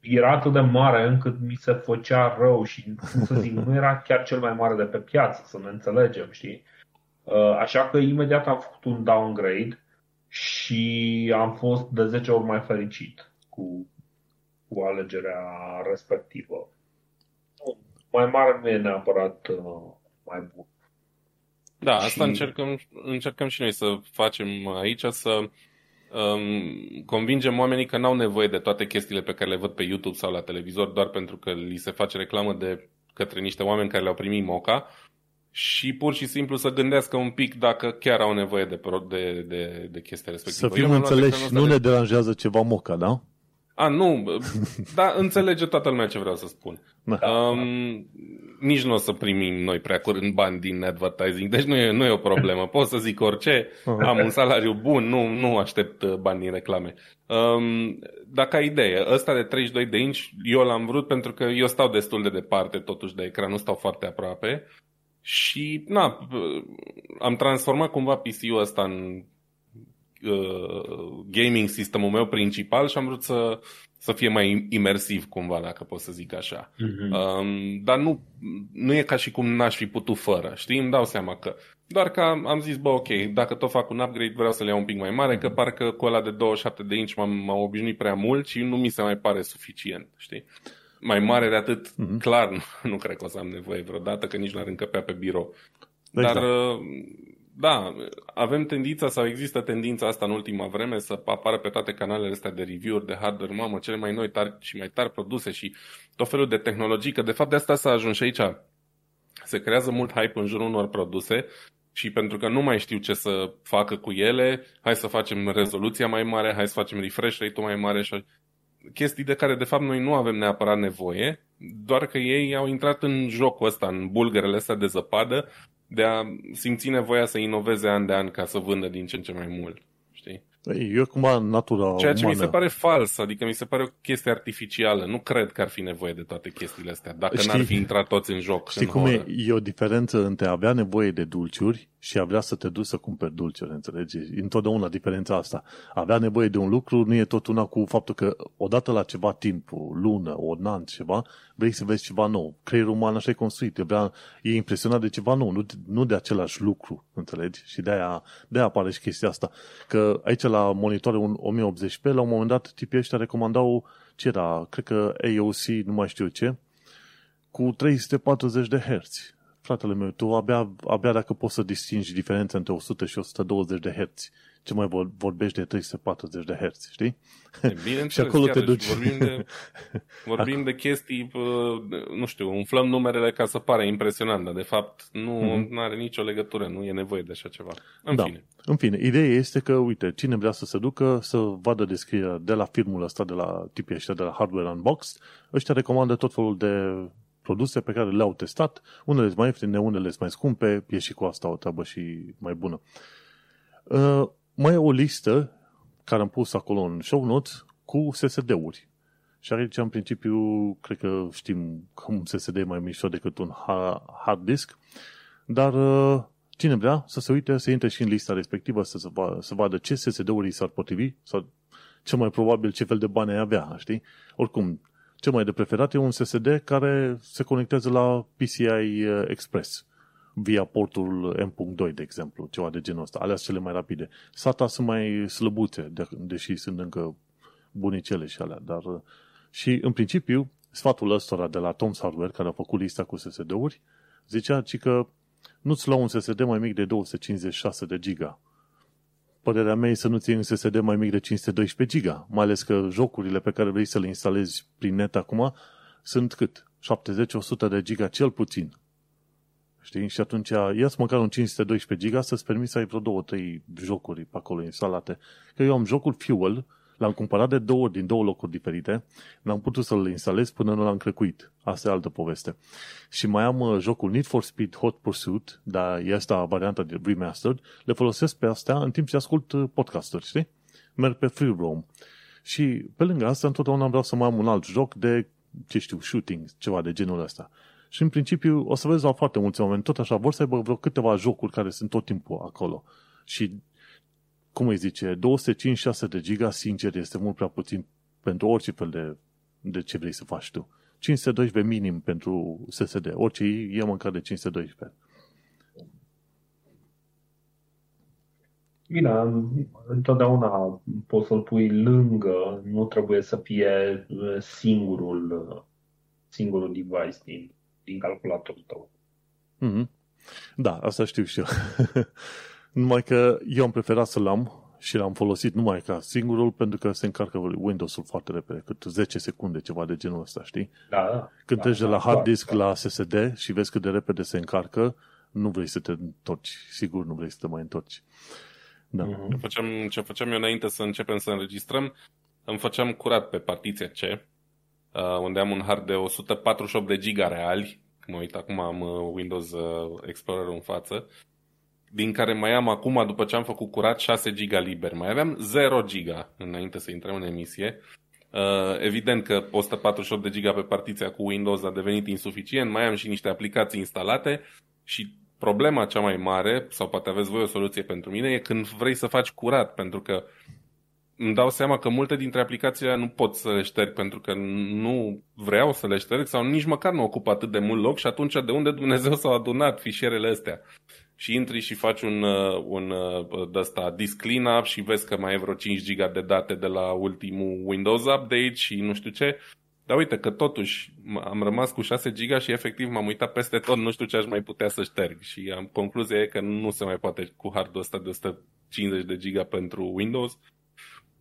era atât de mare încât mi se făcea rău și, să zic, nu era chiar cel mai mare de pe piață, să ne înțelegem, știi? Așa că imediat am făcut un downgrade și am fost de 10 ori mai fericit cu alegerea respectivă. Mai mare nu e neapărat mai bun. Da, asta încercăm și noi să facem aici, să convingem oamenii că n-au nevoie de toate chestiile pe care le văd pe YouTube sau la televizor doar pentru că li se face reclamă de către niște oameni care le-au primit moca și pur și simplu să gândească un pic dacă chiar au nevoie de chestia respectivă. Să fim înțeleși, nu ne deranjează ceva moca, da? Nu, dar înțelege toată lumea ce vreau să spun. Nici nu o să primim noi prea curând bani din advertising, deci nu e o problemă. Pot să zic orice, am un salariu bun, nu aștept bani din reclame. Dar ca idee, ăsta de 32 de inch eu l-am vrut pentru că eu stau destul de departe totuși de ecran, nu stau foarte aproape. Și na, am transformat cumva PC-ul ăsta în gaming sistemul meu principal și am vrut să fie mai imersiv cumva, dacă pot să zic așa. Dar nu e ca și cum n-aș fi putut fără, știi? Îmi dau seama că doar că am zis, bă, ok, dacă tot fac un upgrade vreau să le iau un pic mai mare, că parcă cu ăla de 27 de inch m-am obișnuit prea mult și nu mi se mai pare suficient, știi? Mai mare de atât, clar, nu cred că o să am nevoie vreodată, că nici n-ar încăpea pe birou. Exact. Dar da, avem tendința sau există tendința asta în ultima vreme să apară pe toate canalele astea de review-uri, de hardware, mamă, cele mai noi tari și mai tari produse și tot felul de tehnologii, că de fapt de asta s-a ajuns și aici. Se creează mult hype în jurul unor produse și pentru că nu mai știu ce să facă cu ele, hai să facem rezoluția mai mare, hai să facem refresh rate-ul mai mare și chestii de care de fapt noi nu avem neapărat nevoie, doar că ei au intrat în jocul ăsta, în bulgărele astea de zăpadă, de a simți nevoia să inoveze an de an ca să vândă din ce în ce mai mult, știi? Eu cumva natura umană. Ceea ce mi se pare fals, adică mi se pare o chestie artificială. Nu cred că ar fi nevoie de toate chestiile astea, dacă n-ar fi intrat toți în joc. Știi cum e? E o diferență între a avea nevoie de dulciuri și a vrea să te duci să cumperi dulciuri, înțelegi? Întotdeauna diferența asta. A avea nevoie de un lucru nu e tot una cu faptul că odată la ceva timp, o lună, un an, ceva, vrei să vezi ceva nou. Creierul uman așa e construit, e impresionat de ceva nou, nu de același lucru, înțelegi? Și de-aia apare și chestia asta. Că aici la monitoarele 1080p, la un moment dat tipii ăștia recomandau, ce era, cred că AOC, nu mai știu ce, cu 340 de Hz. Fratele meu, tu abia dacă poți să distingi diferența între 100 și 120 de Hz, ce mai vorbești de 340 de Hz, știi? Bineînțeles, și acolo te duci. Vorbim de chestii, nu știu, umflăm numerele ca să pare impresionant, dar de fapt nu are nicio legătură, nu e nevoie de așa ceva. În fine, ideea este că, uite, cine vrea să se ducă să vadă descrierea de la filmul ăsta, de la tipii ăștia, de la Hardware Unboxed, ăștia recomandă tot felul de produse pe care le-au testat, unele sunt mai ieftine, unele sunt mai scumpe, e și cu asta o treabă și mai bună. Mai e o listă care am pus acolo în show notes cu SSD-uri. Și aici, în principiu, cred că știm că un SSD e mai mișor decât un hard disk, dar cine vrea să se uite, să intre și în lista respectivă, să vadă ce SSD-uri s-ar potrivi sau cel mai probabil ce fel de bani ai avea, știi? Oricum, cel mai de preferat e un SSD care se conectează la PCI Express via portul M.2, de exemplu, ceva de genul ăsta. Alea sunt cele mai rapide. SATA sunt mai slăbuțe, deși sunt încă bunicele și alea. Dar și, în principiu, sfatul ăstora de la Tom's Hardware, care a făcut lista cu SSD-uri, zicea că nu-ți lua un SSD mai mic de 256 de giga. Părerea mea e să nu ții un SSD mai mic de 512 giga, mai ales că jocurile pe care vrei să le instalezi prin net acum sunt cât? 70-100 de giga cel puțin. Știi? Și atunci ia-ți măcar un 512 giga să-ți permiți să ai vreo 2-3 jocuri pe acolo instalate. Că eu am jocul Fuel, l-am cumpărat de două ori din două locuri diferite, n-am putut să-l instalez până nu l-am crăcuit. Asta e altă poveste. Și mai am jocul Need for Speed Hot Pursuit, dar e asta varianta de remastered, le folosesc pe astea în timp ce ascult podcasturi, știi? Merg pe free roam. Și pe lângă asta, întotdeauna vreau să mai am un alt joc de, ce știu, shooting, ceva de genul ăsta. Și în principiu, o să vezi la foarte mulți oameni, tot așa, vor să aibă vreo câteva jocuri care sunt tot timpul acolo. Și, cum îi zice, 256 de giga, sincer, este mult prea puțin pentru orice fel de ce vrei să faci tu. 512 minim pentru SSD, orice e măcar de 512. Bine, întotdeauna poți să-l pui lângă, nu trebuie să fie singurul device din calculatorul tău. Mm-hmm. Da, asta știu și eu. Numai că eu am preferat să-l am și l-am folosit numai ca singurul, pentru că se încarcă Windows-ul foarte repede, cât 10 secunde, ceva de genul ăsta, știi? Da. Când treci de la hard disk la SSD și vezi cât de repede se încarcă, nu vrei să te întorci, sigur nu vrei să te mai întorci. Da. Ce făceam eu înainte să începem să înregistrăm, îmi făceam curat pe partiția C, unde am un hard de 148 de giga reali, mă uit acum, am Windows Explorer în față, din care mai am acum, după ce am făcut curat, 6 giga liber. Mai aveam 0 giga înainte să intrăm în emisie. Evident că 148 de giga pe partiția cu Windows a devenit insuficient, mai am și niște aplicații instalate și problema cea mai mare, sau poate aveți voi o soluție pentru mine, e când vrei să faci curat, pentru că îmi dau seama că multe dintre aplicațiile nu pot să le șterg pentru că nu vreau să le șterg sau nici măcar nu ocupă atât de mult loc și atunci de unde Dumnezeu s-au adunat fișierele astea? Și intri și faci un de-asta disk clean-up și vezi că mai e vreo 5 giga de date de la ultimul Windows update și nu știu ce. Dar uite că totuși am rămas cu 6 giga și efectiv m-am uitat peste tot, nu știu ce aș mai putea să șterg. Și concluzia e că nu se mai poate cu hardul ăsta de 150 de giga pentru Windows.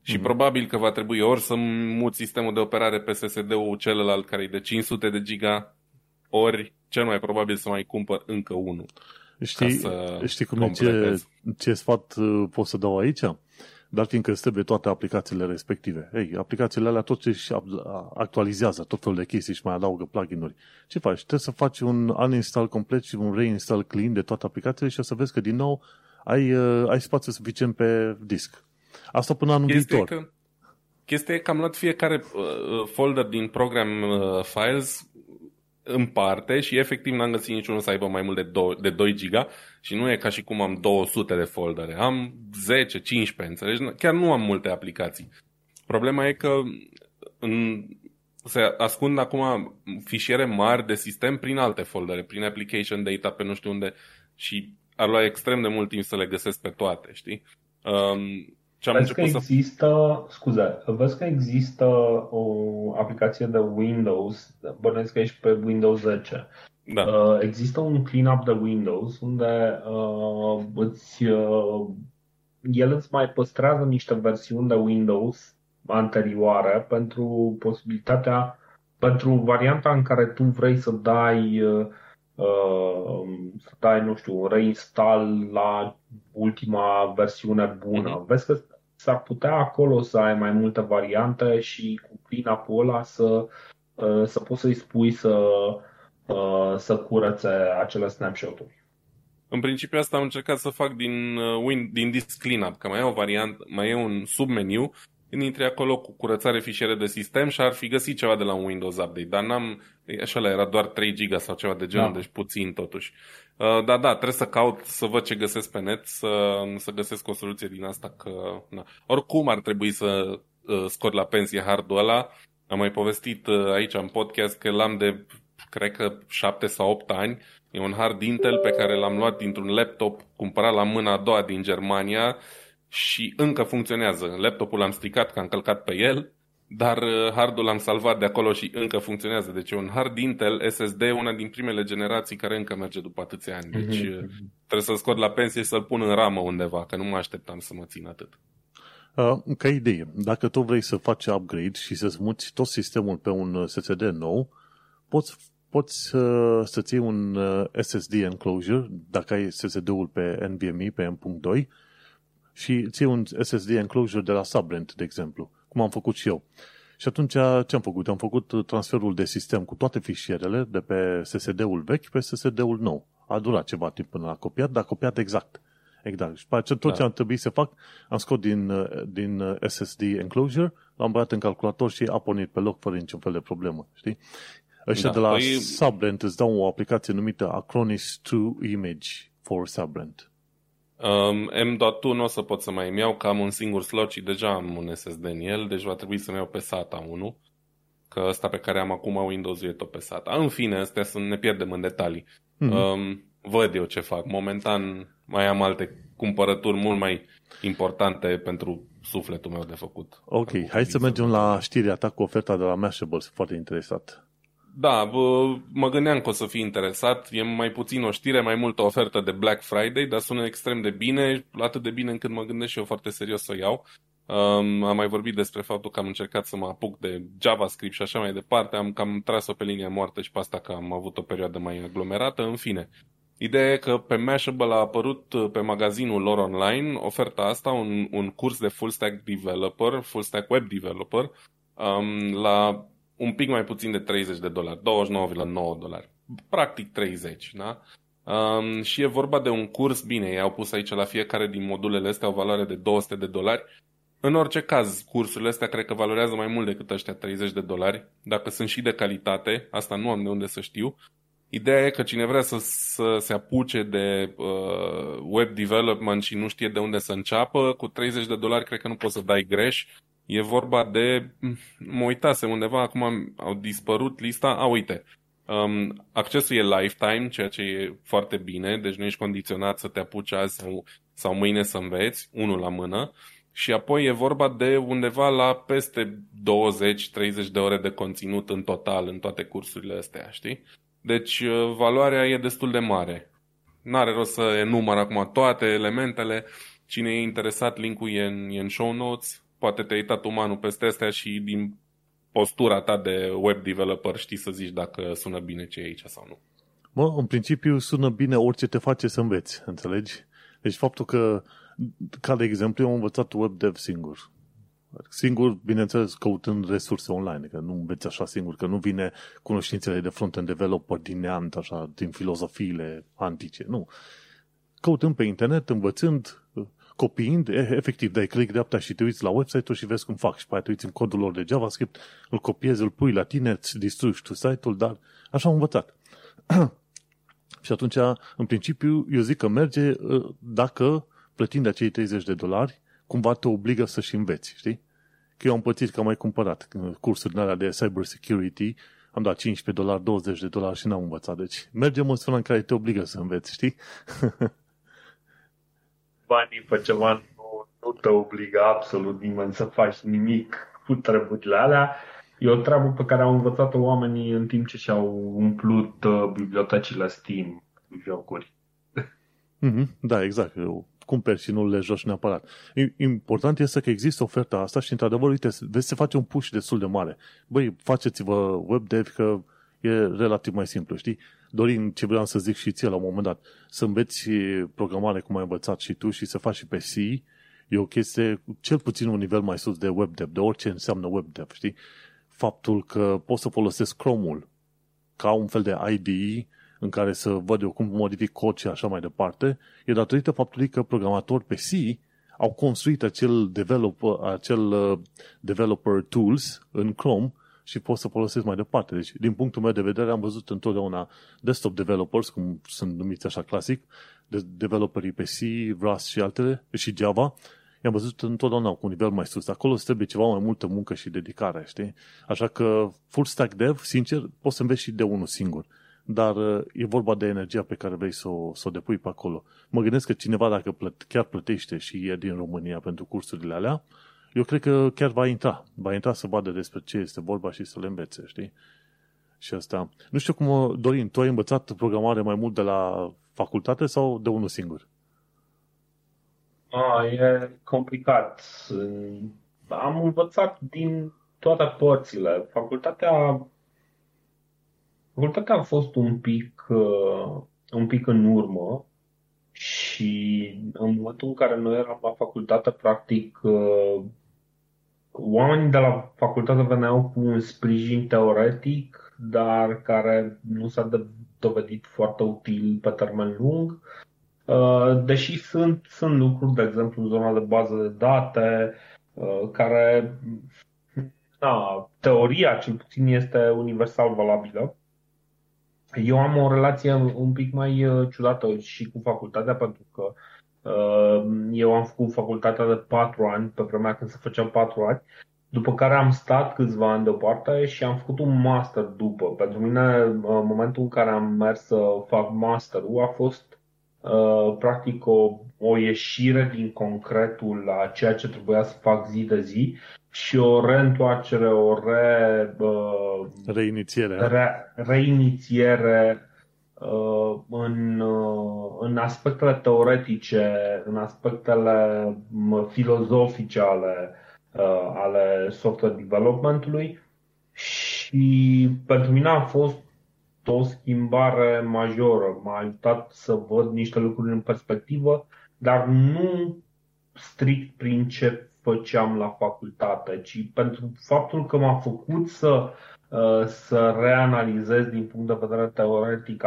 Și probabil că va trebui ori să mut sistemul de operare pe SSD-ul celălalt care e de 500 de giga, ori cel mai probabil să mai cumpăr încă unul. Știi cum ce sfat pot să dau aici? Dar fiindcă îți trebuie toate aplicațiile respective. Ei, aplicațiile alea tot ce își actualizează, tot felul de chestii și mai adaugă plugin-uri. Ce faci? Trebuie să faci un uninstall complet și un reinstall clean de toate aplicațiile și o să vezi că din nou ai spațiu suficient pe disc. Asta până anul viitor. Chestia e că am luat fiecare folder din program files în parte și efectiv n-am găsit niciunul să aibă mai mult de 2 giga și nu e ca și cum am 200 de foldere. Am 10, 15, înțelegi? Chiar nu am multe aplicații. Problema e că se ascund acum fișiere mari de sistem prin alte foldere, prin application data pe nu știu unde și ar lua extrem de mult timp să le găsesc pe toate, știi? Vezi că există o aplicație de Windows, bănuiesc că ești pe Windows 10. Da. Există un cleanup de Windows unde el îți mai păstrează niște versiuni de Windows anterioare pentru posibilitatea, pentru varianta în care tu vrei să dai nu știu, reinstall la ultima versiune bună. Vezi că s-ar putea acolo să ai mai multe variante și cu clean-up-ul ăla să poți să-i spui să curățe acele snapshot-uri. În principiu asta am încercat să fac din disk clean-up, că mai e o variantă, mai e un submeniu, când intri acolo cu curățare fișiere de sistem și ar fi găsit ceva de la un Windows update, dar așa era doar 3 giga sau ceva de genul, deci puțin totuși. Da, trebuie să caut, să văd ce găsesc pe net, să găsesc o soluție din asta, că na. Oricum ar trebui să scot la pensie hardul ăla. Am mai povestit aici în podcast că l-am de, cred că 7 sau 8 ani. E un hard Intel pe care l-am luat dintr-un laptop cumpărat la mâna a doua din Germania și încă funcționează. Laptopul l-am stricat, că am călcat pe el, dar hardul l-am salvat de acolo și încă funcționează. Deci e un hard Intel SSD, una din primele generații care încă merge după atâția ani. Deci trebuie să-l scot la pensie și să-l pun în ramă undeva, că nu mă așteptam să mă țin atât. Ca idee, dacă tu vrei să faci upgrade și să-ți muți tot sistemul pe un SSD nou, poți să-ți iei un SSD enclosure, dacă ai SSD-ul pe NVMe, pe M.2, și ții un SSD enclosure de la Sabrent, de exemplu, cum am făcut și eu. Și atunci ce am făcut? Am făcut transferul de sistem cu toate fișierele de pe SSD-ul vechi pe SSD-ul nou. A durat ceva timp până a copiat, dar a copiat exact. Și tot ce am trebuit să fac, am scos din SSD enclosure, l-am băiat în calculator și a pornit pe loc fără niciun fel de problemă, știi? Ăștia de la Sabrent îți dau o aplicație numită Acronis 2 Image for Sabrent. M.2 nu o să pot să mai îmi iau, că am un singur slot și deja am un SSD în el, deci va trebui să-mi iau pe SATA 1, că ăsta pe care am acum, Windows-ul, e tot pe SATA. În fine, astea ne pierdem în detalii. Văd eu ce fac. Momentan mai am alte cumpărături mult mai importante pentru sufletul meu de făcut. Ok, hai să mergem la știrea ta cu oferta de la Mashables, foarte interesat. Da, mă gândeam că o să fii interesat, e mai puțin o știre, mai mult o ofertă de Black Friday, dar sună extrem de bine, atât de bine încât mă gândesc și eu foarte serios să o iau. Am mai vorbit despre faptul că am încercat să mă apuc de JavaScript și așa mai departe, am cam tras-o pe linia moartă și pe asta că am avut o perioadă mai aglomerată, în fine. Ideea e că pe Mashable a apărut pe magazinul lor online oferta asta, un curs de full stack developer, full stack web developer, la un pic mai puțin de $30, $29.9, practic 30, da? Și e vorba de un curs, bine, ei au pus aici la fiecare din modulele astea o valoare de $200. În orice caz, cursurile astea cred că valorează mai mult decât ăștia $30, dacă sunt și de calitate, asta nu am de unde să știu. Ideea e că cine vrea să se apuce de web development și nu știe de unde să înceapă, cu $30 cred că nu poți să dai greș. E vorba de, mă uitasem undeva, acum au dispărut lista, uite, accesul e lifetime, ceea ce e foarte bine, deci nu ești condiționat să te apuci azi sau mâine să înveți, unul la mână. Și apoi e vorba de undeva la peste 20-30 de ore de conținut în total în toate cursurile astea, știi? Deci valoarea e destul de mare. N-are rost să enumăr acum toate elementele. Cine e interesat, linkul e în show notes. Poate te-ai uitat umanul peste astea și din postura ta de web developer știi să zici dacă sună bine ce e aici sau nu. Mă, în principiu sună bine orice te face să înveți, înțelegi? Deci faptul că, ca de exemplu, eu am învățat WebDev singur. Singur, bineînțeles, căutând resurse online, că nu înveți așa singur, că nu vine cunoștințele de front-end developer din neant, așa, din filozofiile antice, nu. Căutând pe internet, învățând, copiind, efectiv, dai click de apta și te uiți la website-ul și vezi cum fac și pe aia te uiți în codul lor de JavaScript, îl copiezi, îl pui la tine, îți distrugi tu site-ul, dar așa am învățat. Și atunci, în principiu, eu zic că merge dacă, plătind acei $30, cumva te obligă să-și înveți, știi? Că eu am pățit că am mai cumpărat cursuri din alea de cyber security, am dat $15, $20 și n-am învățat. Deci merge măsura în care te obligă să înveți, știi? Banii pe ceva nu te obligă absolut nimeni să faci nimic cu treburile alea. E o treabă pe care au învățat-o oamenii în timp ce și-au umplut bibliotecile Steam cu jocuri. Da, exact. Eu cumperi și nu le joci neapărat. Important este că există oferta asta și, într-adevăr, uite, vezi, se face un push destul de mare. Băi, faceți-vă webdev că e relativ mai simplu, știi? Dorin, ce vreau să zic și ție la un moment dat, să înveți programare cum ai învățat și tu și să faci și pe C, e o chestie cel puțin un nivel mai sus de webdev, de orice înseamnă webdev, știi? Faptul că pot să folosesc Chrome-ul ca un fel de IDE în care să văd eu cum modific cod și așa mai departe, e datorită faptului că programatori pe C au construit acel developer tools în Chrome și pot să folosesc mai departe. Deci, din punctul meu de vedere, am văzut întotdeauna desktop developers, cum sunt numiți așa clasic, developerii pe C, Rust și altele, și Java, i-am văzut întotdeauna cu un nivel mai sus. Acolo îți trebuie ceva mai multă muncă și dedicare, știi? Așa că full stack dev, sincer, poți să înveți și de unul singur. Dar e vorba de energia pe care vrei să o depui pe acolo. Mă gândesc că cineva, dacă chiar plătește și e din România pentru cursurile alea, eu cred că chiar va intra să vadă despre ce este vorba și să le învețe, știi? Și asta. Nu știu cum, Dorin, tu ai învățat programare mai mult de la facultate sau de unul singur? E complicat. Am învățat din toate părțile. Facultatea a fost un pic în urmă și în momentul în care noi eram la facultate, practic, oamenii de la facultate veneau cu un sprijin teoretic, dar care nu s-a dovedit foarte util pe termen lung, deși sunt lucruri, de exemplu, în zona de bază de date, care, teoria cel puțin este universal valabilă. Eu am o relație un pic mai ciudată și cu facultatea, pentru că eu am făcut facultatea de 4 ani, pe vremea când se făceau 4 ani, după care am stat câțiva ani deoparte și am făcut un master după. Pentru mine, momentul în care am mers să fac masterul a fost practic o ieșire din concretul la ceea ce trebuia să fac zi de zi și o reîntoarcere, reinițiere în aspectele teoretice, în aspectele filozofice ale software development-ului și pentru mine a fost o schimbare majoră. M-a ajutat să văd niște lucruri în perspectivă, dar nu strict prin ce făceam la facultate, ci pentru faptul că m-a făcut să reanalizez din punct de vedere teoretic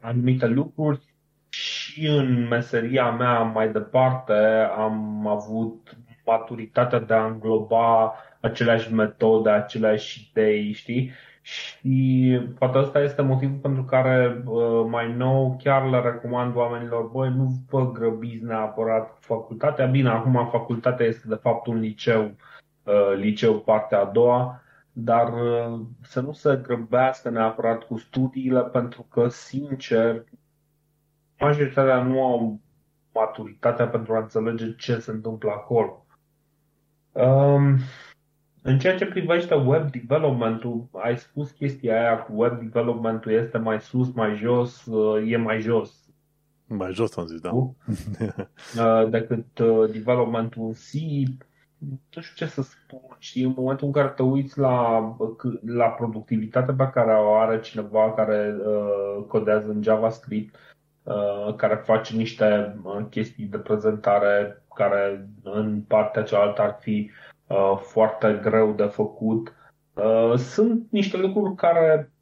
anumite lucruri. Și în meseria mea mai departe am avut maturitatea de a îngloba aceleași metode, aceleași idei, știi? Și poate ăsta este motivul pentru care mai nou chiar le recomand oamenilor: băi, nu vă grăbiți neapărat cu facultatea. Bine, acum facultatea este de fapt un liceu partea a doua, dar să nu se grăbească neapărat cu studiile, pentru că, sincer, majoritatea nu au maturitatea pentru a înțelege ce se întâmplă acolo. În ceea ce privește web development-ul, ai spus chestia aia cu web development-ul este mai sus, mai jos, e mai jos. Mai jos am zis, da. Decât development-ul în C, nu știu ce să spun. Și în momentul în care te uiți la productivitatea pe care o are cineva care codează în JavaScript, care face niște chestii de prezentare care în partea cealaltă ar fi foarte greu de făcut. Sunt niște lucruri care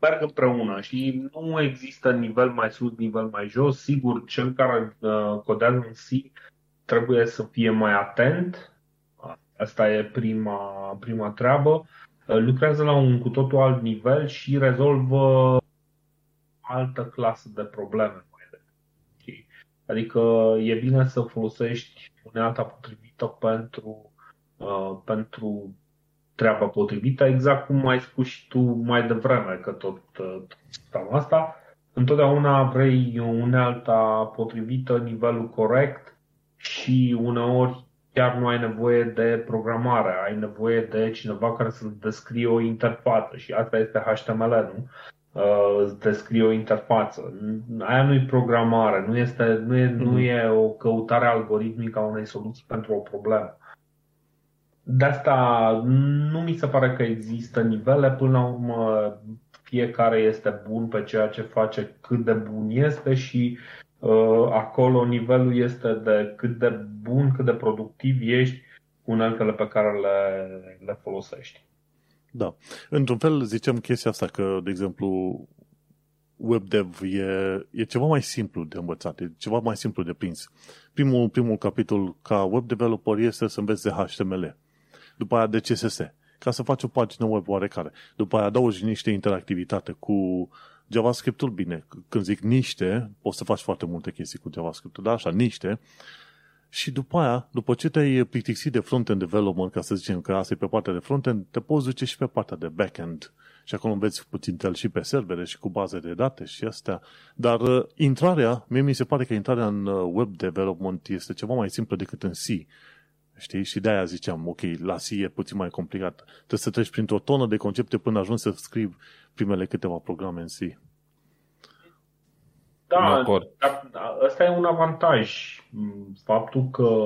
merg împreună și nu există nivel mai sus, nivel mai jos. Sigur, cel care codează în C trebuie să fie mai atent. Asta e prima treabă. Lucrează la un cu totul alt nivel și rezolvă altă clasă de probleme. Adică e bine să folosești unealta potrivită pentru treaba potrivită, exact cum ai spus și tu mai devreme, că tot asta. Întotdeauna vrei unealta potrivită, nivelul corect și uneori chiar nu ai nevoie de programare, ai nevoie de cineva care să descrie o interfață și asta este HTML, nu? Îți descrie o interfață. Aia nu-i programare, nu e o căutare algoritmică a unei soluții pentru o problemă. De asta nu mi se pare că există nivele. Până la urmă, fiecare este bun pe ceea ce face, cât de bun este, și acolo nivelul este de cât de bun, cât de productiv ești cu uneltele pe care le folosești. Da. Într-un fel zicem chestia asta că, de exemplu, WebDev e ceva mai simplu de învățat, e ceva mai simplu de prins. Primul capitol ca web developer este să înveți de HTML, după aia de CSS, ca să faci o pagină web oarecare. După aia adaugi niște interactivitate cu JavaScript-ul, bine, când zic niște, poți să faci foarte multe chestii cu JavaScript-ul, dar așa, niște. Și după aia, după ce te-ai plictisit de front-end development, ca să zicem că asta e pe partea de front-end, te poți duce și pe partea de back-end. Și acolo înveți puțin tel și pe servere și cu baze de date și astea. Dar mie mi se pare că intrarea în web development este ceva mai simplă decât în C. Știi? Și de-aia ziceam, ok, la C e puțin mai complicat. Trebuie să treci printr-o tonă de concepte până ajungi să scrii primele câteva programe în C. Da, ăsta e un avantaj. Faptul că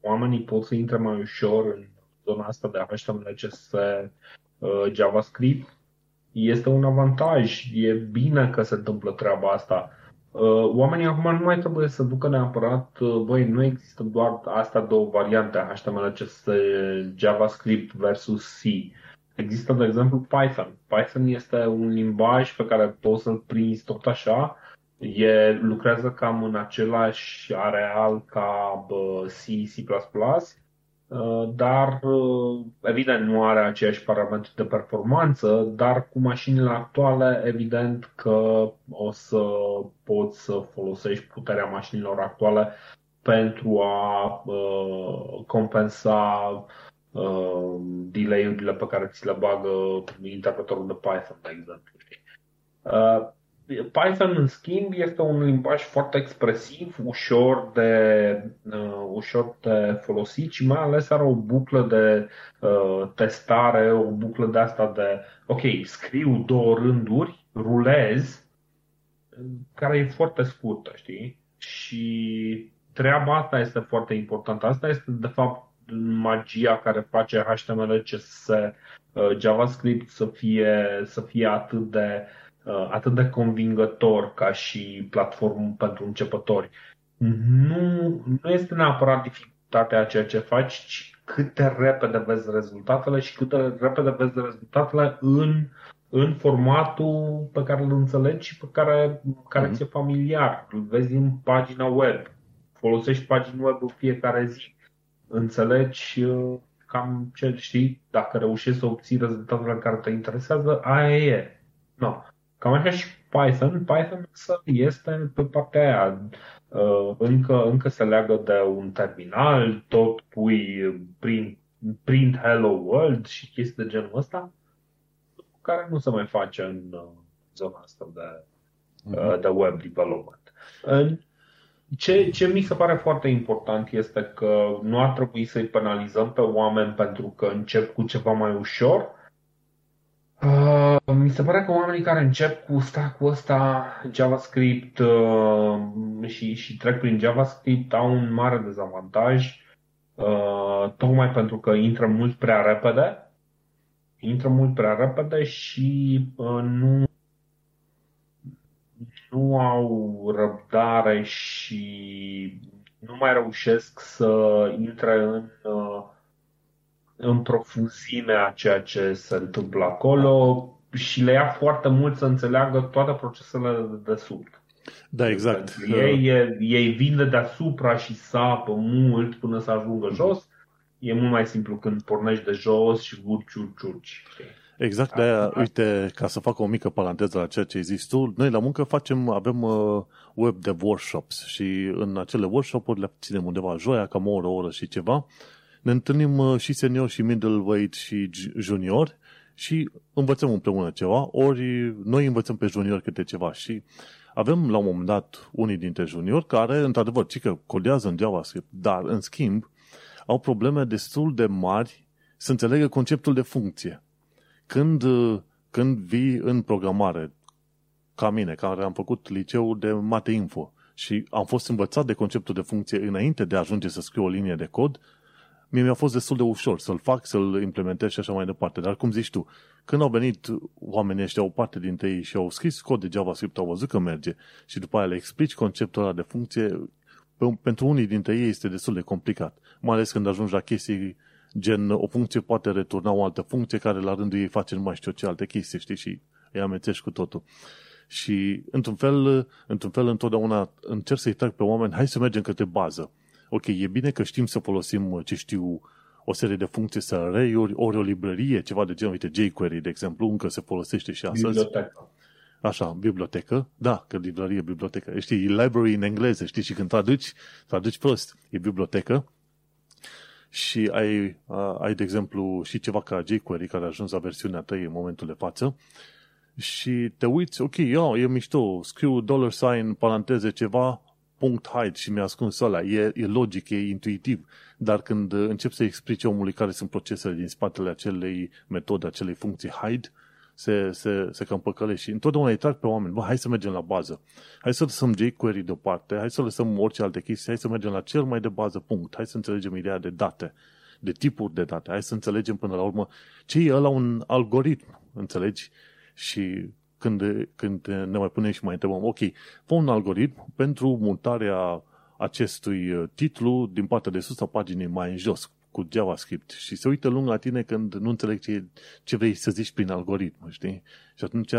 oamenii pot să intre mai ușor în zona asta de HTML, CSS, JavaScript este un avantaj. E bine că se întâmplă treaba asta. Oamenii acum nu mai trebuie să ducă neapărat, băi, nu există doar astea două variante, HTML, CSS, JavaScript versus C. Există, de exemplu, Python. Python este un limbaj pe care poți să-l prinzi tot așa. Lucrează cam în același areal ca C, C++, dar evident nu are aceeași parametri de performanță, dar cu mașinile actuale evident că o să poți să folosești puterea mașinilor actuale pentru a compensa delay-urile pe care ți le bagă interpretorul de Python, de exemplu. Python, în schimb, este un limbaj foarte expresiv, ușor de folosit și mai ales are o buclă de testare, o buclă de asta de, ok, scriu două rânduri, rulez, care e foarte scurtă, știi? Și treaba asta este foarte importantă. Asta este, de fapt, magia care face HTML, CSS, JavaScript să fie atât de convingător ca și platformă pentru începători. Nu este neapărat dificultatea a ceea ce faci, ci cât de repede vezi rezultatele și cât de repede vezi rezultatele în formatul pe care îl înțelegi și pe care ți-e familiar. Îl vezi în pagina web, folosești pagina web în fiecare zi, înțelegi cam ce știi, dacă reușești să obții rezultatele care te interesează, aia e. No. Cam așa și Python este pe partea aia. Încă se leagă de un terminal, tot pui print hello world și chestii de genul ăsta, care nu se mai face în zona asta de web development. Ce mi se pare foarte important este că nu ar trebui să-i penalizăm pe oameni pentru că încep cu ceva mai ușor. Mi se pare că oamenii care încep cu stack-ul ăsta, JavaScript și trec prin JavaScript au un mare dezavantaj, tocmai pentru că intră mult prea repede și nu au răbdare și nu mai reușesc să intre în profunzimea ceea ce se întâmplă acolo și le ia foarte mult să înțeleagă toate procesele de desubt. Da, exact. Ei vin de deasupra și sapă mult până să ajungă jos. E mult mai simplu când pornești de jos și urci. Exact, de-aia, uite, ca să fac o mică paranteză la ceea ce ai zis tu, noi la muncă avem WebDev workshops și în acele workshop-uri le ținem undeva joia, cam o oră și ceva. Ne întâlnim și seniori, și middleweight, și juniori și învățăm împreună ceva, ori noi învățăm pe juniori câte ceva și avem la un moment dat unii dintre juniori care, într-adevăr, ci că codează în JavaScript, dar, în schimb, au probleme destul de mari să înțeleagă conceptul de funcție. Când vii în programare, ca mine, care am făcut liceul de Mateinfo și am fost învățat de conceptul de funcție înainte de a ajunge să scriu o linie de cod, mie mi-a fost destul de ușor să-l fac, să-l implementez și așa mai departe. Dar cum zici tu, când au venit oamenii ăștia, o parte dintre ei și au scris cod de JavaScript, au văzut că merge și după aia le explici conceptul ăla de funcție, pentru unii dintre ei este destul de complicat. Mai ales când ajungi la chestii gen o funcție poate returna o altă funcție care la rândul ei face numai știu ce alte chestii, știi, și îi amețești cu totul. Și într-un fel întotdeauna încerc să-i trag pe oameni, hai să mergem către bază. Ok, e bine că știm să folosim, ce știu, o serie de funcții, să array-uri, ori o librărie, ceva de genul, uite, jQuery, de exemplu, încă se folosește și astăzi. Bibliotecă. Așa, bibliotecă, da, că librărie, bibliotecă. Știi, library în engleză, știi, și când traduci prost, e bibliotecă. Și ai, de exemplu, și ceva ca jQuery, care a ajuns la versiunea 3 în momentul de față. Și te uiți, ok, e mișto, scriu $ paranteze ceva, punct hide și mi-a ascuns ăla. E logic, e intuitiv, dar când încep să explici omului care sunt procesele din spatele acelei metode, acelei funcții hide, se cam păcălește și întotdeauna îi trag pe oameni, hai să mergem la bază, hai să lăsăm jQuery deoparte, hai să lăsăm orice alte chestii, hai să mergem la cel mai de bază punct, hai să înțelegem ideea de date, de tipuri de date, hai să înțelegem până la urmă ce e ăla un algoritm, înțelegi? Și când ne mai punem și mai întrebăm, ok, fă un algoritm pentru mutarea acestui titlu din partea de sus a paginii mai în jos cu JavaScript și se uită lung la tine când nu înțeleg ce vrei să zici prin algoritm, știi? Și atunci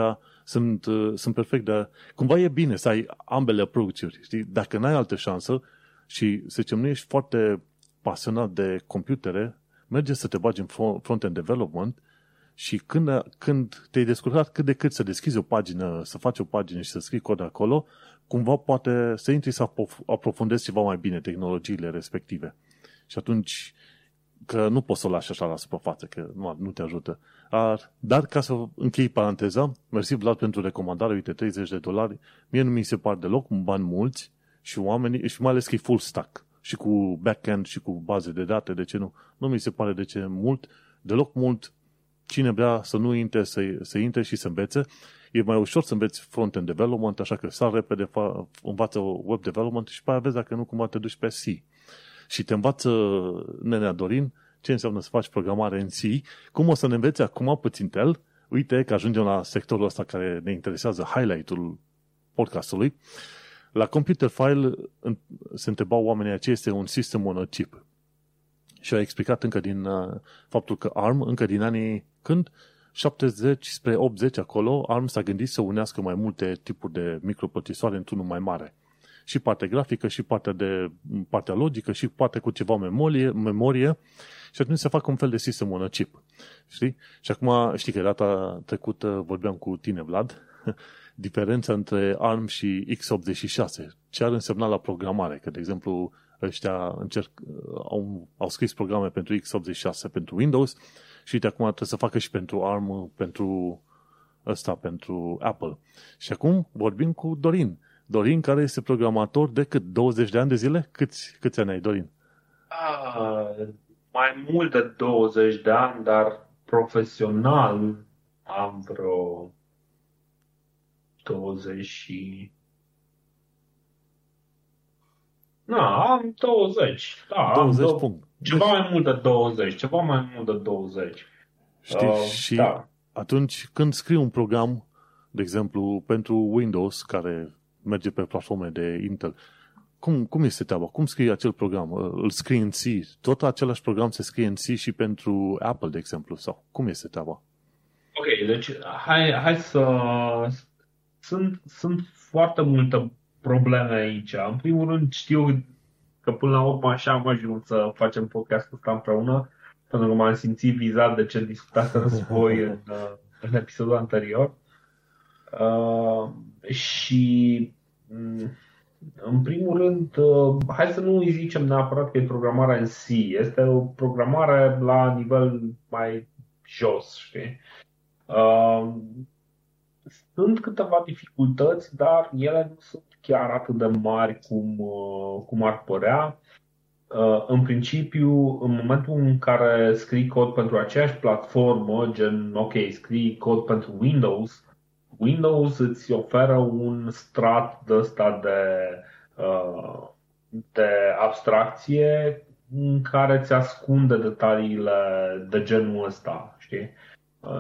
sunt perfect, dar cumva e bine să ai ambele approach-uri, știi? Dacă n-ai altă șansă și, să zicem, nu ești foarte pasionat de computere, merge să te bagi în front-end development și când te-ai descurcat cât de cât să deschizi o pagină, să faci o pagină și să scrii cod acolo, cumva poate să intri să aprofundezi ceva mai bine tehnologiile respective. Și atunci, că nu poți să o lași așa la suprafață, că nu te ajută. Dar ca să închei paranteza, mersi Vlad pentru recomandare, uite, $30, mie nu mi se par deloc bani mulți și oamenii, și mai ales că e full stack, și cu backend și cu baze de date, de ce nu? Nu mi se pare de ce mult, deloc mult. Cine vrea să nu intre, să intre și să învețe. E mai ușor să înveți front-end development, așa că sar repede, învață web development și pe aia vezi dacă nu cumva te duci pe C. Și te învață nenea Dorin ce înseamnă să faci programare în C. Cum o să ne înveți acum puțin Intel? Uite că ajungem la sectorul ăsta care ne interesează, highlight-ul podcastului. La Computer File se întrebau oamenii ce este un system on a chip. Și a explicat încă din faptul că ARM, încă din anii când? 70 spre 80 acolo, ARM s-a gândit să unească mai multe tipuri de microprocesoare într-unul mai mare. Și partea grafică, și partea logică, și poate cu ceva memorie. Și atunci se fac un fel de sistem on a chip. Știi? Și acum, știi că data trecută vorbeam cu tine, Vlad, diferența între ARM și x86. Ce ar însemna la programare? Că, de exemplu, ăștia au scris programe pentru x86, pentru Windows, și uite, acum trebuie să facă și pentru ARM, pentru Apple. Și acum vorbim cu Dorin. Dorin, care este programator de cât? 20 de ani de zile? Câți ani ai, Dorin? Mai mult de 20 de ani, dar profesional am vreo 20. Da, 20 punct. Ceva mai mult de 20. Știi, și da. Atunci când scrii un program, de exemplu, pentru Windows, care merge pe platforme de Intel, cum este treaba? Cum scrii acel program? Îl scrii în C? Tot același program se scrie în C și pentru Apple, de exemplu? Sau cum este treaba? Ok, deci hai să... Sunt foarte multe probleme aici. În primul rând, știu că până la urmă așa am ajuns să facem podcastul ăsta împreună, pentru că m-am simțit vizat de ce discutați voi în episodul anterior. Și în primul rând, hai să nu îi zicem neapărat că e programarea în C. Este o programare la nivel mai jos, știi? Sunt câteva dificultăți, dar ele nu sunt chiar atât de mari cum ar părea. În principiu, în momentul în care scrii cod pentru aceeași platformă, gen, ok, scrii cod pentru Windows îți oferă un strat de ăsta de abstracție în care îți ascunde detaliile de genul ăsta, știi?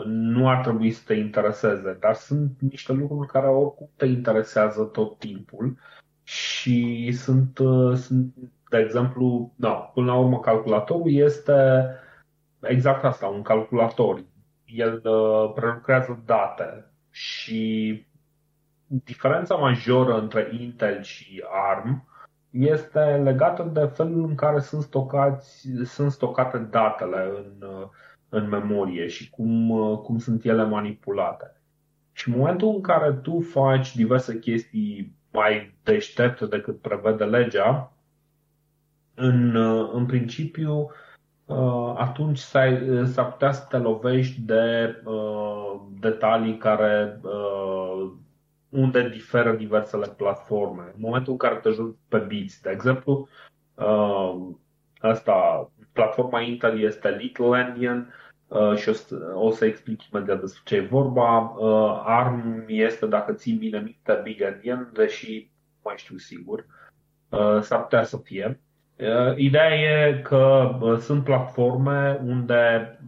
Nu ar trebui să te intereseze, dar sunt niște lucruri care oricum te interesează tot timpul și sunt de exemplu, până la urmă calculatorul este exact asta, un calculator. El prelucrează date și diferența majoră între Intel și ARM este legată de felul în care sunt stocate datele în memorie și cum sunt ele manipulate. Și în momentul în care tu faci diverse chestii mai deștepte decât prevede legea, în principiu atunci s-ar putea să te lovești de detalii care unde diferă diversele platforme. În momentul în care te joci pe bits, de exemplu, platforma Intel este Little Endian și o să explic imediat despre ce e vorba. ARM este, dacă ții bine minte, Big Endian, deși nu mai știu sigur, s-ar putea să fie. Ideea e că sunt platforme unde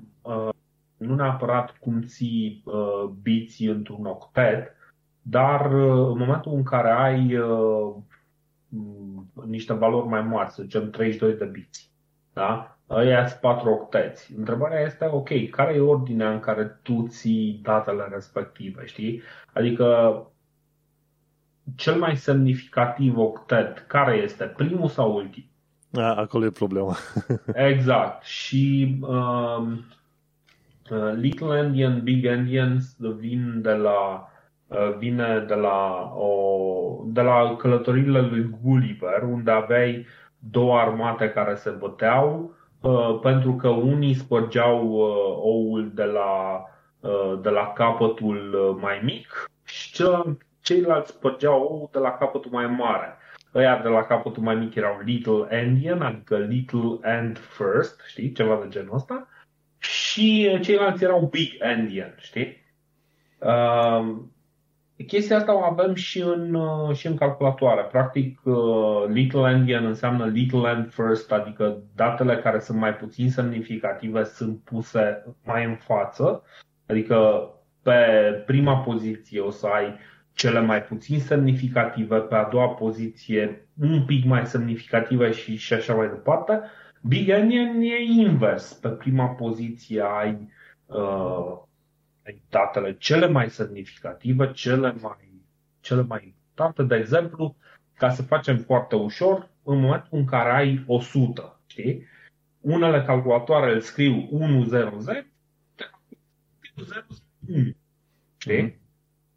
nu neapărat cum ții biții într-un octet, dar în momentul în care ai niște valori mai mari, să zicem 32 de biți, da? Aia sunt 4 octeți. Întrebarea este, ok, care e ordinea în care tu ții datele respective, știi? Adică cel mai semnificativ octet, care este? Primul sau ultimul? Acolo e problema. Exact. Și Little Endian, Big Endian vine de la călătoriile lui Gulliver, unde aveai două armate care se băteau pentru că unii spărgeau oul de la capătul mai mic și ceilalți spărgeau oul de la capătul mai mare. Ăia de la capătul mai mic erau Little Endian, adică Little End First, știi, ceva de genul ăsta, și ceilalți erau Big Endian, știi? Chestia asta o avem și în calculatoare. Practic, little endian înseamnă little end first, adică datele care sunt mai puțin semnificative sunt puse mai în față. Adică pe prima poziție o să ai cele mai puțin semnificative, pe a doua poziție un pic mai semnificative și așa mai departe. Big endian e invers. Pe prima poziție ai datele cele mai semnificative, cele mai importante. De exemplu, ca să facem foarte ușor, în momentul în care ai 100, știi? Unele calculatoare îl scriu 100, 001, știi? Mm-hmm.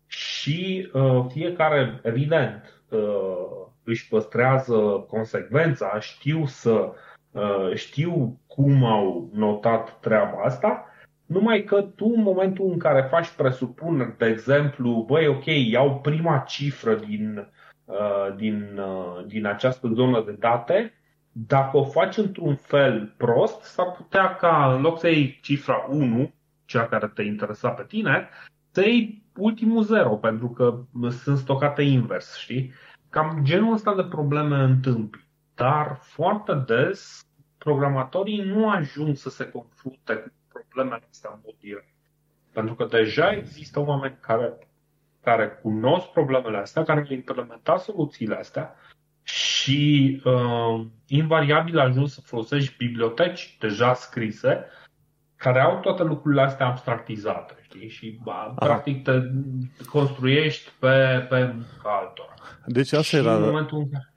Și fiecare, evident, își păstrează consecvența, știu cum au notat treaba asta. Numai că tu, în momentul în care faci presupuneri, de exemplu, iau prima cifră din această zonă de date, dacă o faci într-un fel prost, s-ar putea ca, în loc să iei cifra 1, cea care te interesa pe tine, să iei ultimul 0, pentru că sunt stocate invers, știi? Cam genul ăsta de probleme întâmplă. Dar foarte des programatorii nu ajung să se confrunte cu problemele astea în mod direct. Pentru că deja există oameni care cunosc problemele astea, care au implementat soluțiile astea și invariabil ajung să folosești biblioteci deja scrise care au toate lucrurile astea abstractizate, știi? Și practic te construiești pe altora. Deci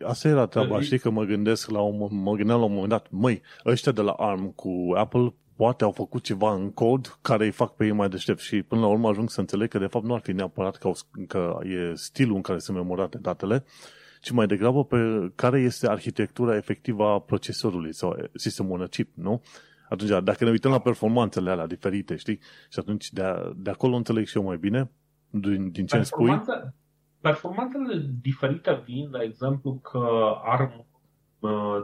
asta era treaba, știi, că mă gândeam la un moment dat, ăștia de la ARM cu Apple poate au făcut ceva în cod care îi fac pe ei mai deștept și până la urmă ajung să înțeleg că de fapt nu ar fi neapărat că e stilul în care sunt memorate datele, ci mai degrabă pe care este arhitectura efectivă a procesorului sau sistemul on chip, nu? Atunci, dacă ne uităm la performanțele alea diferite, știi? Și atunci de acolo înțeleg și eu mai bine din ce îmi spui. Performanțele diferite vin, de exemplu, că ARM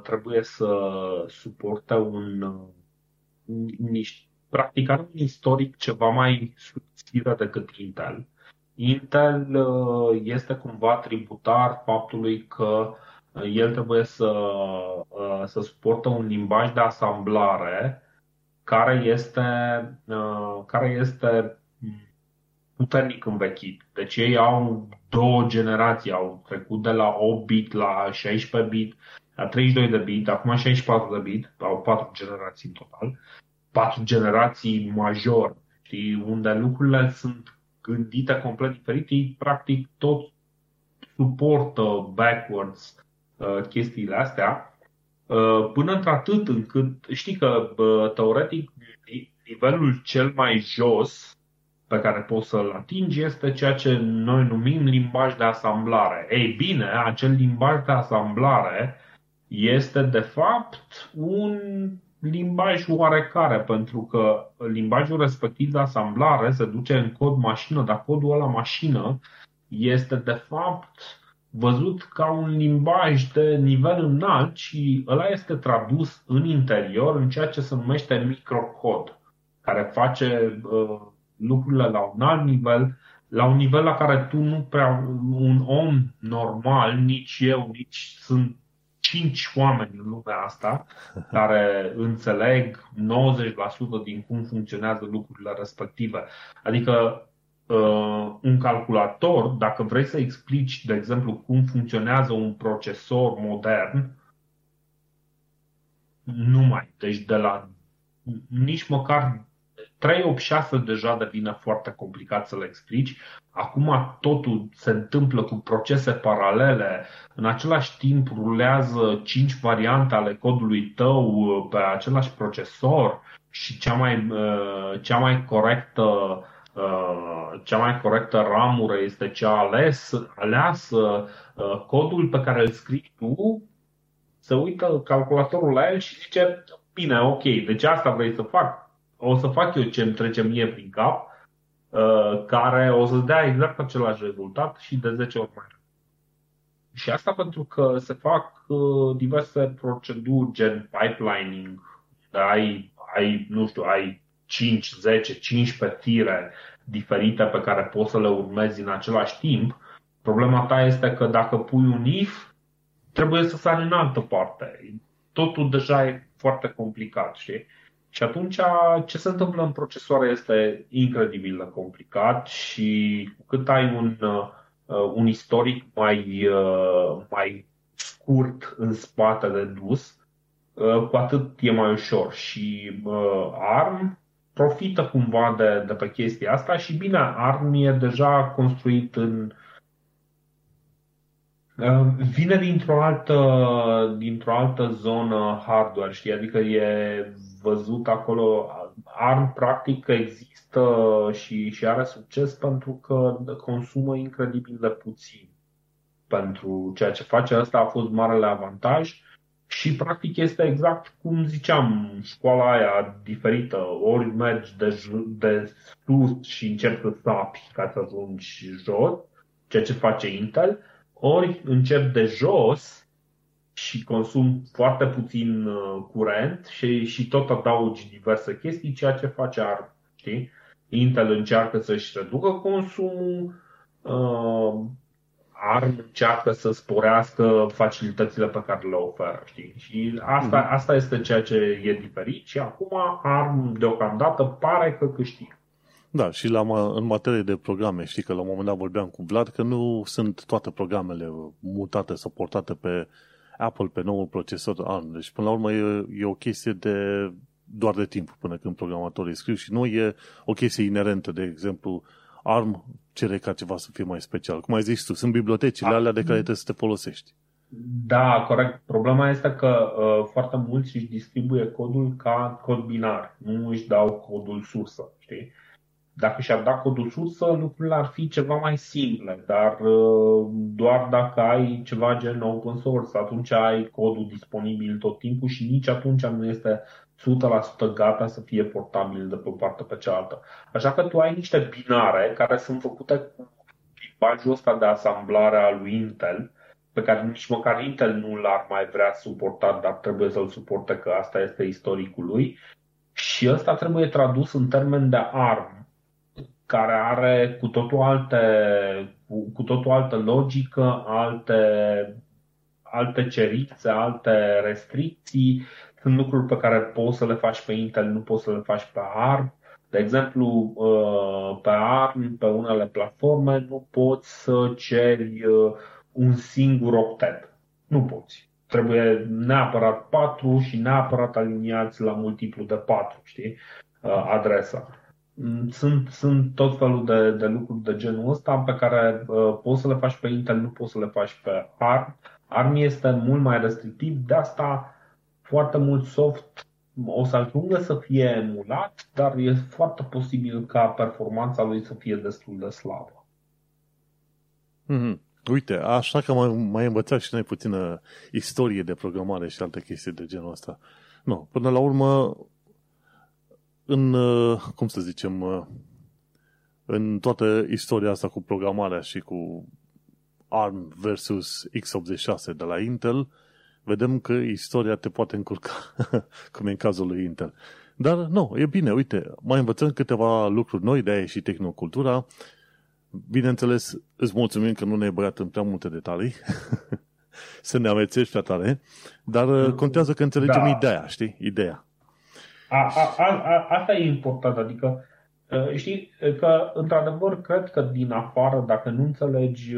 trebuie să suporte practic are un istoric ceva mai subțire decât Intel. Intel este cumva tributar faptului că el trebuie să suportă un limbaj de asamblare care este puternic învechit. Deci ei au două generații, au trecut de la 8-bit la 16-bit, la 32 de bit, acum 64 de bit, au 4 generații în total, 4 generații majore, știi, unde lucrurile sunt gândite complet diferite, ei practic tot suportă backwards chestiile astea, până într-atât încât, știi că teoretic nivelul cel mai jos pe care poți să-l atingi este ceea ce noi numim limbaj de asamblare. Ei bine, acel limbaj de asamblare este de fapt un limbaj oarecare, pentru că limbajul respectiv de asamblare se duce în cod mașină, dar codul ăla mașină este de fapt văzut ca un limbaj de nivel înalt și ăla este tradus în interior în ceea ce se numește microcod, care face lucrurile la un alt nivel, la un nivel la care tu nu prea, un om normal, nici eu, nici sunt 5 oameni în lumea asta care înțeleg 90% din cum funcționează lucrurile respective. Adică un calculator, dacă vrei să explici, de exemplu, cum funcționează un procesor modern, deci de la nici măcar 386 deja devine foarte complicat să le explici. Acum totul se întâmplă cu procese paralele. În același timp rulează 5 variante ale codului tău pe același procesor și cea mai corectă ramură este cea aleasă. Codul pe care îl scrii tu se uită calculatorul la el și zice: bine, ok, deci asta vrei să fac. O să fac eu ce îmi trece mie prin cap, care o să dea exact același rezultat și de 10 ori mai rău. Și asta pentru că se fac diverse proceduri gen pipelining, ai 5, 10, 15 tire diferite pe care poți să le urmezi în același timp. Problema ta este că dacă pui un if, trebuie să sari în altă parte. Totul deja e foarte complicat, știi? Și atunci ce se întâmplă în procesoare este incredibil de complicat și cu cât ai un istoric mai scurt în spate de dus, cu atât e mai ușor. Și ARM profită cumva de pe chestia asta și bine, ARM e deja construit în... Vine dintr-o altă zonă hardware, știi? Adică e văzut acolo, ARM practic există și are succes pentru că consumă incredibil de puțin pentru ceea ce face. Asta a fost marele avantaj și practic este exact cum ziceam, școala aia diferită, ori mergi de sus și încerci să sapi ca să ajungi jos, ceea ce face Intel, ori încep de jos și consum foarte puțin curent și tot adaugi diverse chestii, ceea ce face ARM, știi? Intel încearcă să-și reducă consumul, ARM încearcă să sporească facilitățile pe care le oferă, știi? Și asta este ceea ce e diferit și acum ARM deocamdată pare că câștigă. Da, și în materie de programe, știi că la un moment dat vorbeam cu Vlad că nu sunt toate programele mutate sau portate pe Apple, pe noul procesor ARM. Deci, până la urmă, e o chestie doar de timp până când programatorii scriu și nu e o chestie inerentă. De exemplu, ARM cere ca ceva să fie mai special. Cum ai zis tu, sunt bibliotecile alea de care trebuie să te folosești. Da, corect. Problema este că foarte mulți își distribuie codul ca cod binar. Nu își dau codul sursă, știi? Dacă și-ar da codul sursă, lucrurile ar fi ceva mai simple, dar doar dacă ai ceva gen open source, atunci ai codul disponibil tot timpul și nici atunci nu este 100% gata să fie portabil de pe o parte pe cealaltă. Așa că tu ai niște binare care sunt făcute cu tipajul ăsta de asamblare al lui Intel, pe care nici măcar Intel nu l-ar mai vrea suportat, dar trebuie să-l suporte că asta este istoricul lui și ăsta trebuie tradus în termen de ARM, care are cu totul altă logică, alte cerințe, alte restricții. Sunt lucruri pe care poți să le faci pe Intel, nu poți să le faci pe ARM. De exemplu, pe ARM, pe unele platforme, nu poți să ceri un singur octet. Nu poți. Trebuie neapărat 4 și neapărat aliniați la multiplu de 4, știi, adresa. Sunt tot felul de lucruri de genul ăsta pe care poți să le faci pe Intel, nu poți să le faci pe ARM. ARM este mult mai restrictiv, de asta foarte mult soft o să ajungă să fie emulat, dar e foarte posibil ca performanța lui să fie destul de slabă. Uite, așa că mai învățat și noi puțină istorie de programare și alte chestii de genul ăsta. Nu, până la urmă, în toată istoria asta cu programarea și cu ARM versus x86 de la Intel, vedem că istoria te poate încurca, cum e în cazul lui Intel. Dar nu, e bine, uite, mai învățăm câteva lucruri noi, de aia și tehnocultura. Bineînțeles, îți mulțumim că nu ne-ai băiat în prea multe detalii, să ne amețești prea tare, dar contează că înțelegem ideea, știi? Ideea. Asta e important, adică știi că într-adevăr cred că din afară, dacă nu înțelegi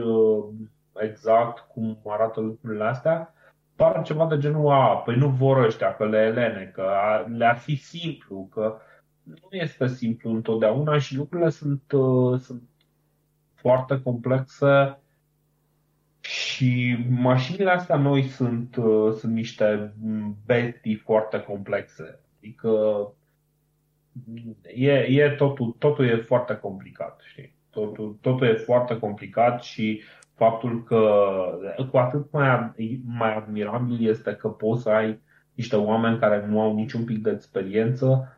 exact cum arată lucrurile astea, pare ceva de genul, păi nu vor ăștia, că le elene, că le-ar fi simplu, că nu este simplu întotdeauna și lucrurile sunt foarte complexe. Și mașinile astea noi sunt niște bestii foarte complexe. Adică totul e foarte complicat, știi? Totul e foarte complicat și faptul că cu atât mai admirabil este că poți să ai niște oameni care nu au niciun pic de experiență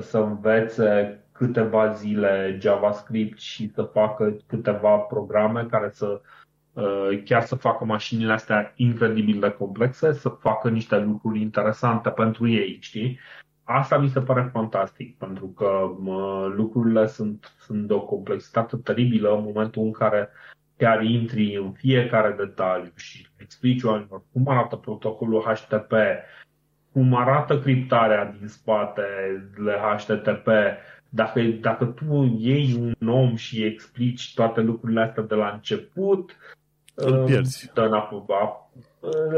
să învețe câteva zile JavaScript și să facă câteva programe care să chiar să facă mașinile astea incredibil de complexe, să facă niște lucruri interesante pentru ei, știi? Asta mi se pare fantastic, pentru că lucrurile sunt de o complexitate teribilă în momentul în care chiar intri în fiecare detaliu și explici oamenilor cum arată protocolul HTTP, cum arată criptarea din spatele HTTP. Dacă tu iei un om și explici toate lucrurile astea de la început, îl pierzi.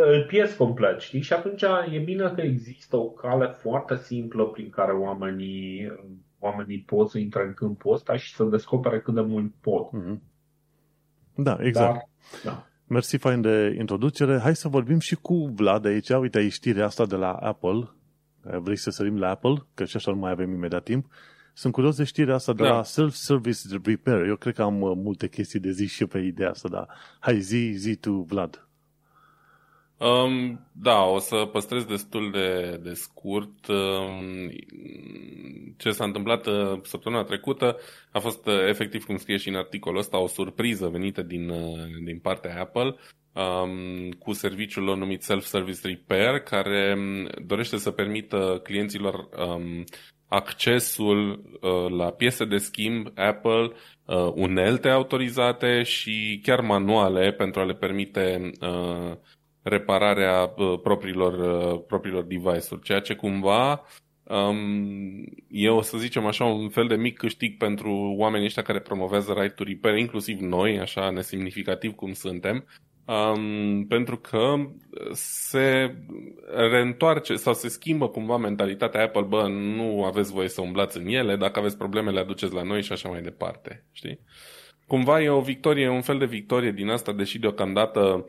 Îl pierzi complet, știi? Și atunci e bine că există o cale foarte simplă prin care oamenii pot să intre în câmpul ăsta și să descopere cât de mult pot. Da, exact. Da. Mersi, fain de introducere. Hai să vorbim și cu Vlad aici. Uite, ai știrea asta de la Apple. Vrei să sărim la Apple? Că și așa nu mai avem imediat timp. Sunt curios de știrea asta de la Self Service Repair. Eu cred că am multe chestii de zis și pe ideea asta, dar hai zi tu, Vlad. Da, o să păstrez destul de scurt. Ce s-a întâmplat săptămâna trecută a fost efectiv, cum scrie și în articolul ăsta, o surpriză venită din partea Apple cu serviciul lor numit Self Service Repair, care dorește să permită clienților accesul la piese de schimb Apple, unelte autorizate și chiar manuale pentru a le permite repararea propriilor device-uri, ceea ce cumva e, o să zicem așa, un fel de mic câștig pentru oamenii ăștia care promovează right to repair, inclusiv noi, așa nesemnificativ cum suntem, pentru că se reîntoarce sau se schimbă cumva mentalitatea Apple, bă, nu aveți voie să umblați în ele, dacă aveți probleme le aduceți la noi și așa mai departe, știi? Cumva e o victorie, un fel de victorie din asta, deși deocamdată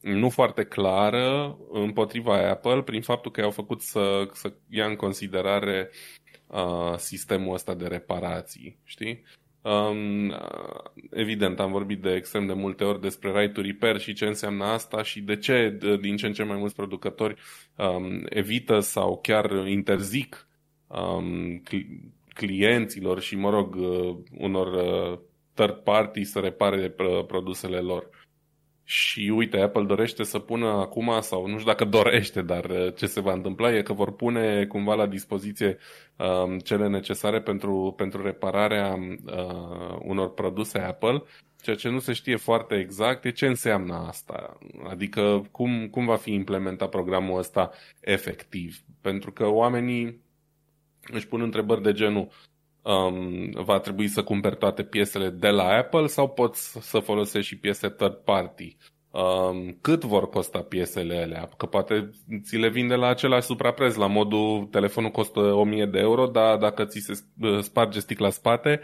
nu foarte clară, împotriva Apple, prin faptul că i-au făcut să ia în considerare sistemul ăsta de reparații, știi? Evident, am vorbit de extrem de multe ori despre right to repair și ce înseamnă asta și de ce din ce în ce mai mulți producători evită sau chiar interzic clienților și, mă rog, unor third party să repare produsele lor. Și uite, Apple dorește să pună acum, sau nu știu dacă dorește, dar ce se va întâmpla e că vor pune cumva la dispoziție cele necesare pentru repararea unor produse Apple. Ceea ce nu se știe foarte exact e ce înseamnă asta, adică cum va fi implementat programul ăsta efectiv. Pentru că oamenii își pun întrebări de genul, va trebui să cumperi toate piesele de la Apple sau poți să folosești și piese third party? Cât vor costa piesele alea? Că poate ți le vinde la același suprapreț, la modul telefonul costă 1000 de euro, dar dacă ți se sparge sticla spate,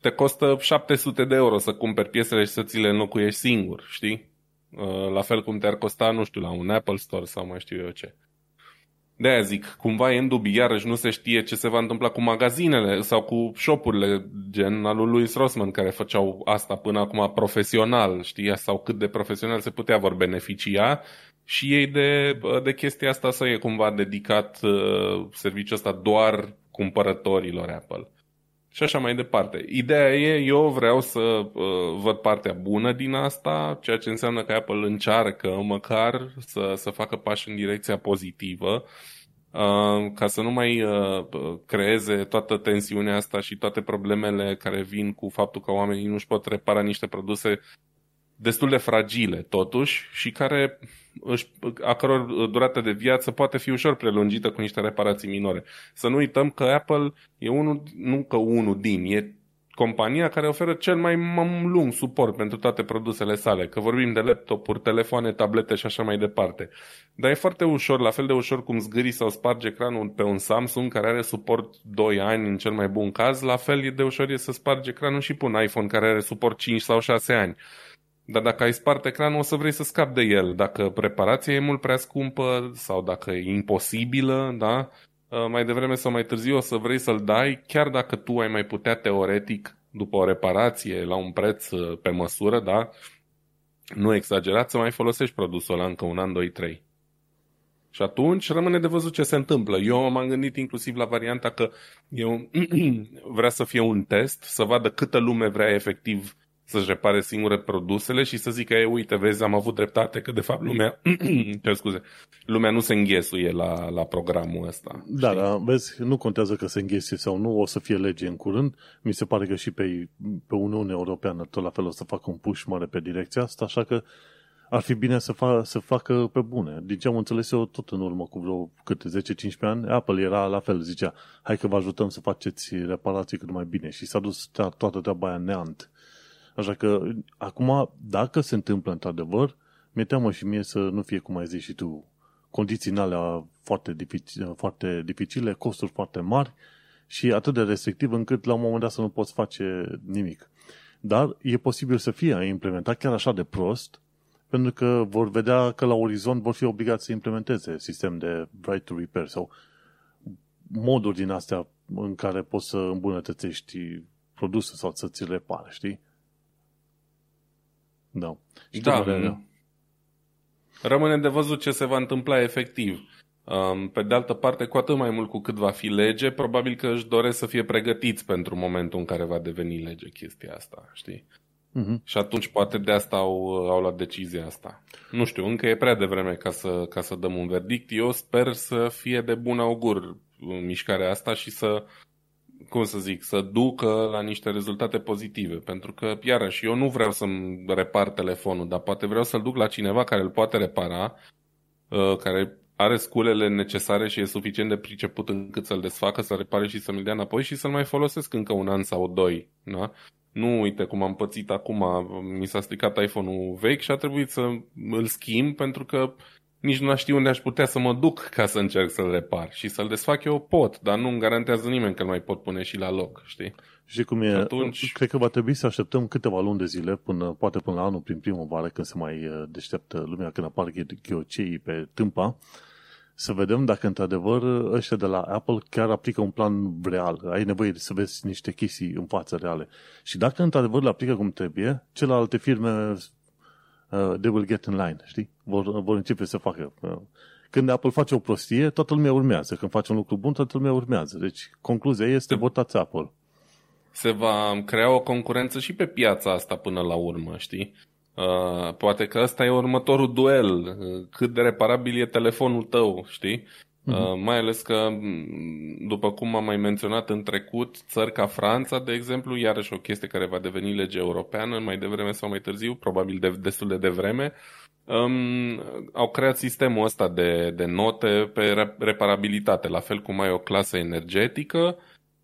te costă 700 de euro să cumperi piesele și să ți le înlocuiești singur, știi? La fel cum te-ar costa, nu știu, la un Apple Store sau mai știu eu ce. De-aia zic, cumva e în dubii, iarăși nu se știe ce se va întâmpla cu magazinele sau cu shopurile gen al lui Louis Rossmann, care făceau asta până acum profesional, știi, sau cât de profesional se putea vor beneficia și ei de chestia asta, să e cumva dedicat serviciul ăsta doar cumpărătorilor Apple. Și așa mai departe. Ideea e, eu vreau să văd partea bună din asta, ceea ce înseamnă că Apple încearcă măcar să facă pași în direcția pozitivă, ca să nu mai creeze toată tensiunea asta și toate problemele care vin cu faptul că oamenii nu își pot repara niște produse destul de fragile totuși și care a căror durată de viață poate fi ușor prelungită cu niște reparații minore. Să nu uităm că Apple e e compania care oferă cel mai lung suport pentru toate produsele sale, că vorbim de laptopuri, telefoane, tablete și așa mai departe. Dar e foarte ușor, la fel de ușor cum zgârii sau spargi ecranul pe un Samsung care are suport 2 ani în cel mai bun caz, la fel de ușor e să spargi ecranul și pe un iPhone care are suport 5 sau 6 ani. Dar dacă ai spart ecranul, o să vrei să scapi de el. Dacă reparația e mult prea scumpă sau dacă e imposibilă, da? Mai devreme sau mai târziu o să vrei să-l dai, chiar dacă tu ai mai putea teoretic, după o reparație, la un preț pe măsură, da? Nu exagerat, să mai folosești produsul ăla încă un an, 2-3. Și atunci rămâne de văzut ce se întâmplă. Eu m-am gândit inclusiv la varianta că eu vrea să fie un test, să vadă câtă lume vrea efectiv să-și repare singure produsele și să zică, uite, vezi, am avut dreptate, că de fapt lumea, lumea nu se înghesuie la programul ăsta. Da, știi? Da, vezi, nu contează că se înghesuie sau nu, o să fie lege în curând. Mi se pare că și pe Uniunea Europeană tot la fel o să facă un push mare pe direcția asta, așa că ar fi bine să facă pe bune. Din ce am înțeles eu, tot în urmă cu vreo câte 10-15 ani, Apple era la fel, zicea, hai că vă ajutăm să faceți reparații cât mai bine. Și s-a dus toată treaba aia neant. Așa că, acum, dacă se întâmplă într-adevăr, mi-e teamă și mie să nu fie, cum ai zis și tu, condiții în alea foarte dificile, costuri foarte mari și atât de restrictiv încât la un moment dat să nu poți face nimic. Dar e posibil să fie implementat chiar așa de prost, pentru că vor vedea că la orizont vor fi obligați să implementeze sistem de right to repair sau moduri din astea în care poți să îmbunătățești produsul sau să ți-l repari, știi? Da. Da. Rămâne de văzut ce se va întâmpla efectiv. Pe de altă parte, cu atât mai mult cu cât va fi lege, probabil că își doresc să fie pregătiți pentru momentul în care va deveni lege chestia asta, știi? Uh-huh. Și atunci poate de asta au luat decizia asta. Nu știu, încă e prea devreme ca să dăm un verdict. Eu sper să fie de bun augur mișcarea asta și să, cum să zic, să ducă la niște rezultate pozitive. Pentru că, iarăși, eu nu vreau să-mi repar telefonul, dar poate vreau să-l duc la cineva care îl poate repara, care are sculele necesare și e suficient de priceput încât să-l desfacă, să-l repare și să-mi-l dea înapoi și să-l mai folosesc încă un an sau doi, da? Nu uite cum am pățit acum, mi s-a stricat iPhone-ul vechi și a trebuit să îl schimb pentru că nici nu știu unde aș putea să mă duc ca să încerc să-l repar. Și să-l desfac eu pot, dar nu-mi garantează nimeni că îl mai pot pune și la loc, știi? Știi cum e? Atunci... Cred că va trebui să așteptăm câteva luni de zile, poate până la anul, prin primăvară, când se mai deșteaptă lumea, când apar ghioceii pe tâmpa, să vedem dacă într-adevăr ăștia de la Apple chiar aplică un plan real. Ai nevoie să vezi niște chestii în față reale. Și dacă într-adevăr le aplică cum trebuie, celelalte firme... they will get in line, știi? Vor începe să facă. Când Apple face o prostie, toată lumea urmează. Când face un lucru bun, toată lumea urmează. Deci, concluzia este, votați Apple. Se va crea o concurență și pe piața asta până la urmă, știi? Poate că ăsta e următorul duel. Cât de reparabil e telefonul tău, știi? Mai ales că, după cum am mai menționat în trecut, țări ca Franța, de exemplu, iarăși o chestie care va deveni lege europeană mai devreme sau mai târziu, probabil destul de devreme, au creat sistemul ăsta de note pe reparabilitate, la fel cum ai o clasă energetică,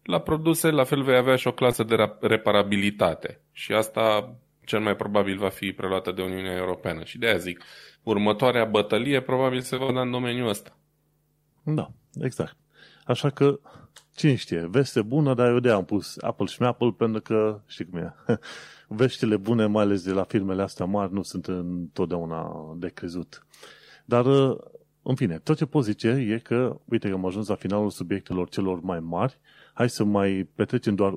la produse la fel vei avea și o clasă de reparabilitate și asta cel mai probabil va fi preluată de Uniunea Europeană și de aia zic, următoarea bătălie probabil se va da în domeniul ăsta. Da, exact. Așa că, cine știe, veste bună, dar eu de-aia am pus Apple și Apple, pentru că, știi cum e, veștile bune, mai ales de la firmele astea mari, nu sunt întotdeauna de crezut. Dar, în fine, tot ce pot zice e că, uite că am ajuns la finalul subiectelor celor mai mari, hai să mai petrecem doar 1-2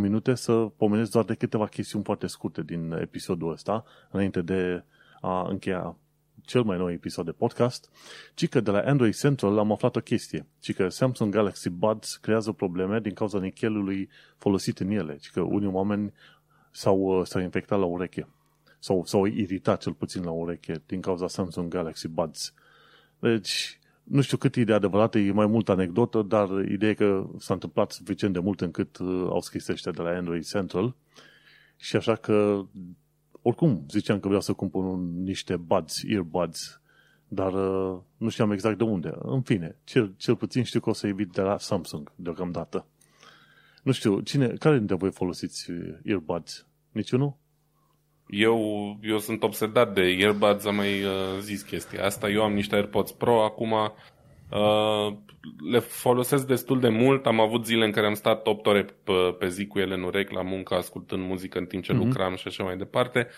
minute să pomenesc doar de câteva chestiuni foarte scurte din episodul ăsta, înainte de a încheia cel mai nou episod de podcast, ci că de la Android Central am aflat o chestie, ci că Samsung Galaxy Buds creează probleme din cauza nichelului folosit în ele, ci că unii oameni s-au infectat la ureche sau s-au iritat cel puțin la ureche din cauza Samsung Galaxy Buds. Deci, nu știu cât e de adevărată, e mai mult anecdotă, dar ideea e că s-a întâmplat suficient de mult încât au scris ăștia de la Android Central și așa că oricum, ziceam că vreau să cumpăr niște buds, earbuds, dar nu știam exact de unde. În fine, cel puțin știu că o să evit de la Samsung deocamdată. Nu știu, care dintre voi folosiți earbuds? Niciunul? Eu sunt obsedat de earbuds, am mai zis chestia asta. Eu am niște AirPods Pro, acum le folosesc destul de mult. Am avut zile în care am stat 8 ore pe zi cu ele în urechi la muncă, ascultând muzică în timp ce lucram și așa mai departe.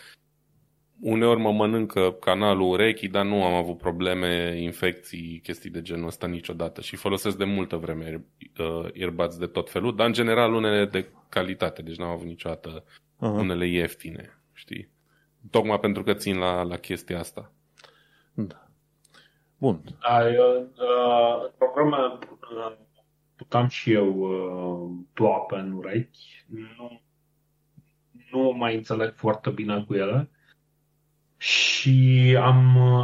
Uneori mă mănâncă canalul urechii, dar nu am avut probleme, infecții, chestii de genul ăsta niciodată. Și folosesc de multă vreme earbuds de tot felul, dar în general unele de calitate, deci n-am avut niciodată unele ieftine, știi? Tocmai pentru că țin la chestia asta. Da. Bun. Da, în programa putam și eu ploapă în urechi. Nu, nu mai înțeleg foarte bine cu ele și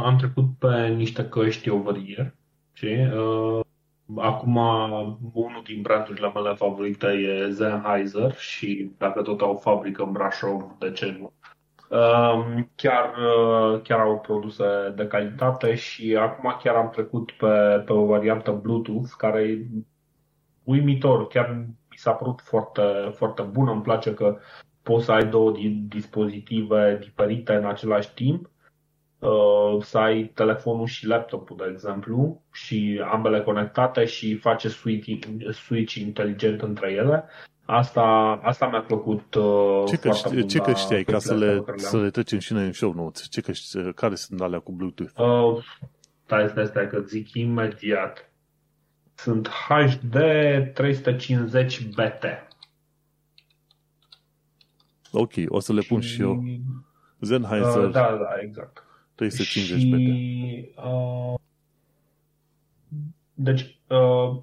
am trecut pe niște căști over-ear. Acum unul din brandurile mele favorite e Sennheiser și dacă tot au fabrică în Brașov, de ce nu? Chiar au produse de calitate și acum chiar am trecut pe o variantă Bluetooth care e uimitor, chiar mi s-a părut foarte, foarte bună, îmi place că poți să ai două dispozitive diferite în același timp, să ai telefonul și laptopul, de exemplu, și ambele conectate și face switch inteligent între ele. Asta mi-a plăcut foarte mult. Ce căști ai, ca să le trecem și noi în show notes? Ce căști, care sunt alea cu Bluetooth? Stai, că zic imediat. Sunt HD 350BT. Ok, o să le pun și eu. Sennheiser. Da, exact. 350 BT. Deci,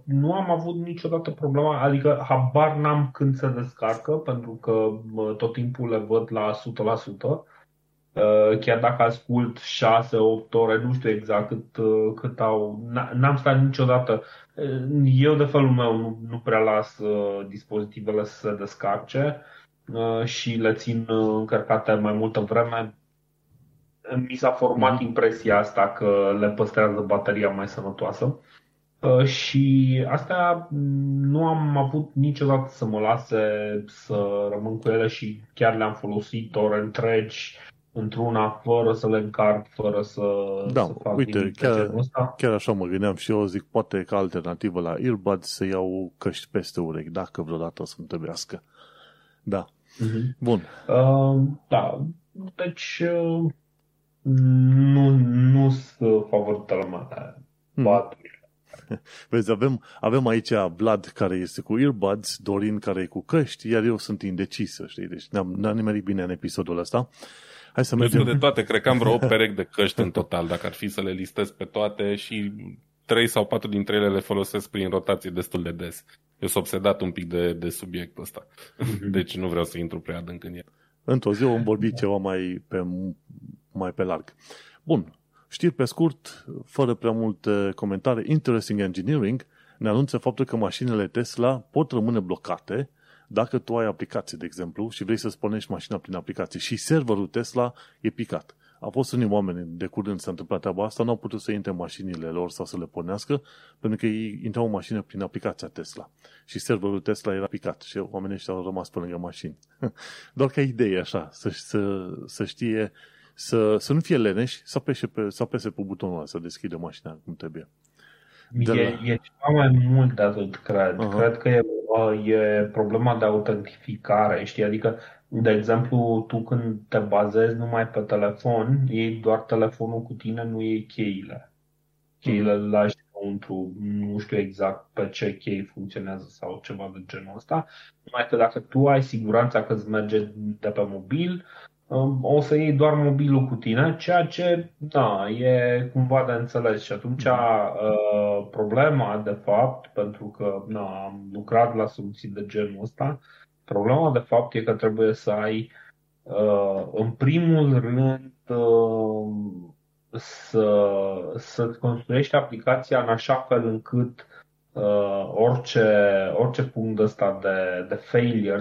nu am avut niciodată problema, adică habar n-am când se descarcă, pentru că tot timpul le văd la 100%, chiar dacă ascult 6-8 ore, nu știu exact cât au, n-am stat niciodată. Eu de felul meu nu prea las dispozitivele să se descarce și le țin încărcate mai multă vreme. Mi s-a format impresia asta că le păstrează bateria mai sănătoasă. Și astea nu am avut niciodată să mă lase să rămân cu ele și chiar le-am folosit ore întregi într-una fără să le încarc, fără să fac nimic de genul ăsta. Chiar așa mă gândeam și eu, zic poate că alternativă la earbuds să iau căști peste urechi, dacă vreodată o să-mi trebuiască. Da. Uh-huh. Bun. Da. Deci nu sunt favoritele mele. Vezi, avem aici Vlad care este cu earbuds, Dorin care e cu căști, iar eu sunt indecis, știi? Deci n-am nimerit bine în episodul ăsta. Hai să mergem. De toate, cred că am vreo 8 perechi de căști în total, dacă ar fi să le listez pe toate și 3 sau 4 dintre ele le folosesc prin rotație destul de des. Eu sunt obsedat un pic de subiectul ăsta, deci nu vreau să intru prea adânc în el. Într-o zi vom vorbi ceva mai pe larg. Bun. Știri pe scurt, fără prea multe comentarii, Interesting Engineering ne anunță faptul că mașinile Tesla pot rămâne blocate dacă tu ai aplicații, de exemplu, și vrei să pornești mașina prin aplicații și serverul Tesla e picat. A fost unii oameni, de curând s-a întâmplat treaba asta, n-au putut să intre în mașinile lor sau să le pornească, pentru că ei intrau în mașină prin aplicația Tesla și serverul Tesla era picat și oamenii ăștia au rămas pe lângă mașini. Doar ca idee așa, să știe... Să nu fie leneși, să apese pe butonul ăla, să deschidă mașina cum trebuie. E ceva mai mult de atât, cred. Uh-huh. Cred că e problema de autentificare, știi? Adică, de exemplu, tu când te bazezi numai pe telefon, iei doar telefonul cu tine, nu iei cheile. Cheile le lași înăuntru, nu știu exact pe ce chei funcționează sau ceva de genul ăsta. Numai că dacă tu ai siguranța că îți merge de pe mobil, o să iei doar mobilul cu tine, ceea ce, da, e cumva de înțeles și atunci problema, de fapt, pentru că am lucrat la soluții de genul ăsta, problema, de fapt, e că trebuie să ai, în primul rând, să-ți construiești aplicația în așa fel încât orice punct ăsta de failure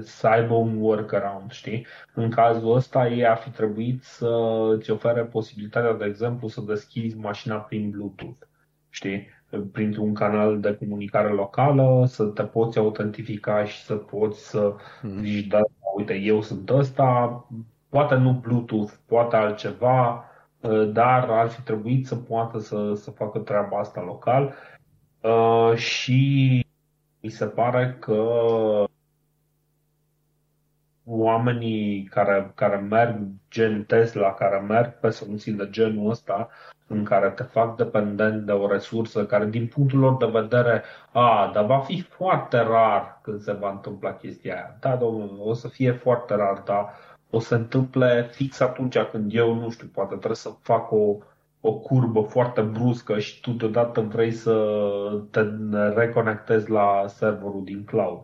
să aibă un workaround, știi? În cazul ăsta ei ar fi trebuit să îți ofere posibilitatea, de exemplu, să deschizi mașina prin Bluetooth, știi? Printr-un canal de comunicare locală, să te poți autentifica și să poți să zici, da, uite, eu sunt ăsta, poate nu Bluetooth, poate altceva, dar ar fi trebuit să poată să facă treaba asta local. Și mi se pare că oamenii care merg gen Tesla, care merg pe soluții de genul ăsta, în care te fac dependent de o resursă care din punctul lor de vedere, dar va fi foarte rar când se va întâmpla chestia aia. Da, domnule, o să fie foarte rar, dar o să întâmple fix atunci când eu, nu știu, poate trebuie să fac o curbă foarte bruscă și tu deodată vrei să te reconectezi la serverul din cloud.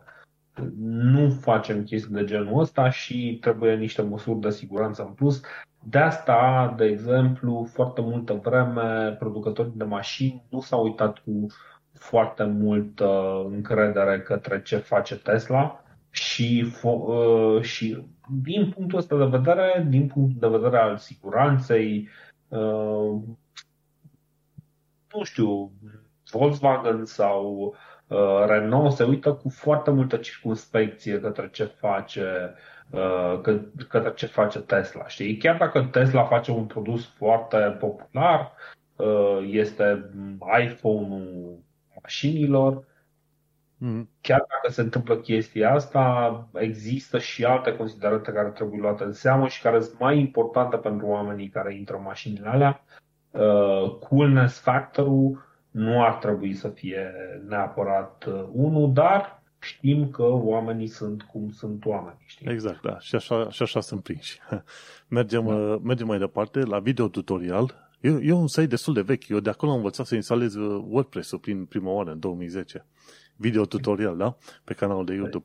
nu facem chestii de genul ăsta și trebuie niște măsuri de siguranță în plus. De asta, de exemplu, foarte multă vreme producătorii de mașini nu s-au uitat cu foarte multă încredere către ce face Tesla și din punctul ăsta de vedere, din punctul de vedere al siguranței, nu știu, Volkswagen sau Renault se uită cu foarte multă circumspecție către ce face Tesla. Știi? Chiar dacă Tesla face un produs foarte popular, este iPhone-ul mașinilor, chiar dacă se întâmplă chestia asta, există și alte considerate care trebuie luate în seamă și care sunt mai importante pentru oamenii care intră în mașinile alea. Coolness factor-ul nu ar trebui să fie neapărat unul, dar știm că oamenii sunt cum sunt oamenii. Știi? Exact, da. Și așa sunt prinși. Mergem mai departe la videotutorial. E un site destul de vechi. Eu de acolo am învățat să instalez WordPress-ul prin prima oară, în 2010. Videotutorial, da? Pe canalul de YouTube.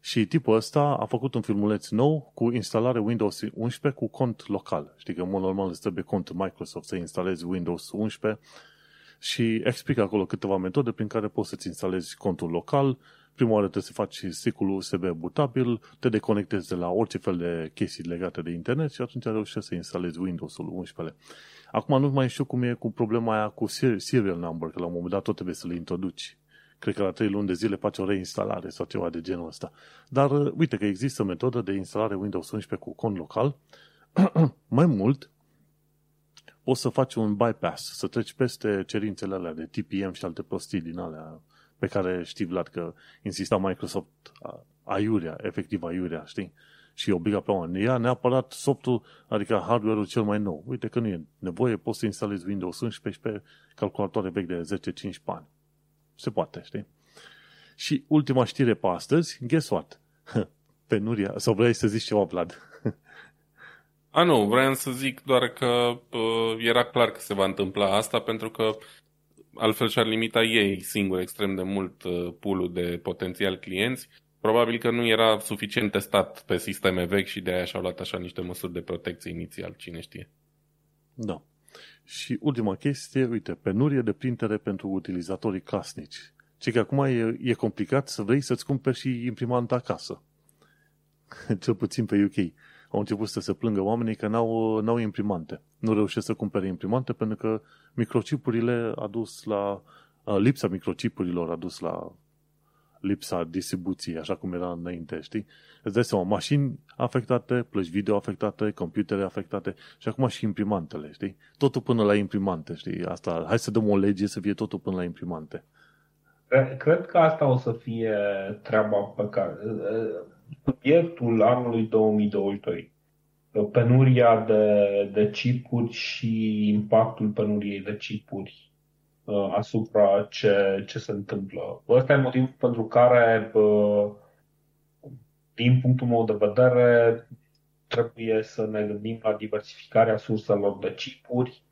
Și tipul ăsta a făcut un filmuleț nou cu instalare Windows 11 cu cont local. Știi că, în mod normal, îți trebuie cont Microsoft să instalezi Windows 11 și explică acolo câteva metode prin care poți să-ți instalezi contul local. Prima oară trebuie să faci stick-ul USB bootabil, te deconectezi de la orice fel de chestii legate de internet și atunci reușești să instalezi Windows-ul 11. Acum nu mai știu cum e cu problema aia cu serial number, că la un moment dat tot trebuie să le introduci. Cred că la 3 luni de zile faci o reinstalare sau ceva de genul ăsta. Dar uite că există metodă de instalare Windows 11 cu cont local. Mai mult, poți să faci un bypass, să treci peste cerințele alea de TPM și alte prostii din alea pe care știi, Vlad, că insista Microsoft aiurea, efectiv aiurea, știi? Și obliga pe oameni. Ea neapărat softul, adică hardware-ul cel mai nou. Uite că nu e nevoie, poți să instalezi Windows 11 pe calculatoare vechi de 10-15 ani. Se poate, știi? Și ultima știre pe astăzi, guess what? Penuria, sau vrei să zici ceva, Vlad? Nu, vreau să zic doar că era clar că se va întâmpla asta, pentru că altfel și-ar limita ei singur extrem de mult pool-ul de potențial clienți. Probabil că nu era suficient testat pe sisteme vechi și de aia și-au luat așa niște măsuri de protecție inițial, cine știe. Da. Și ultima chestie, uite, penurie de printere pentru utilizatorii casnici. Ce că acum e complicat să vrei să-ți cumperi și imprimanta acasă. Cel puțin pe UK. Au început să se plângă oamenii că n-au imprimante. Nu reușesc să cumpere imprimante pentru că lipsa microchipurilor a dus la lipsa distribuției, așa cum era înainte, știi? Îți dai seama, mașini afectate, plăci video afectate, computere afectate și acum și imprimantele, știi? Totul până la imprimante, știi? Asta, hai să dăm o lege să fie totul până la imprimante. Cred că asta o să fie treaba pe care... subiectul anului 2022. Penuria de chipuri și impactul penuriei de chipuri asupra ce se întâmplă. Ăsta e motivul pentru care, din punctul meu de vedere, trebuie să ne gândim la diversificarea surselor de chipuri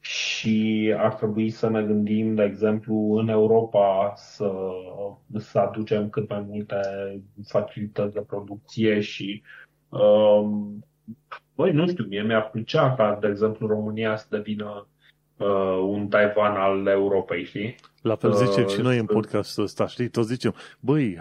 și ar trebui să ne gândim, de exemplu, în Europa să aducem cât mai multe facilități de producție și nu știu, mie mi-ar plăcea ca, de exemplu, România să devină un Taiwan al Europei, știi? La fel zicem și noi în podcast ăsta, știi? Toți zicem,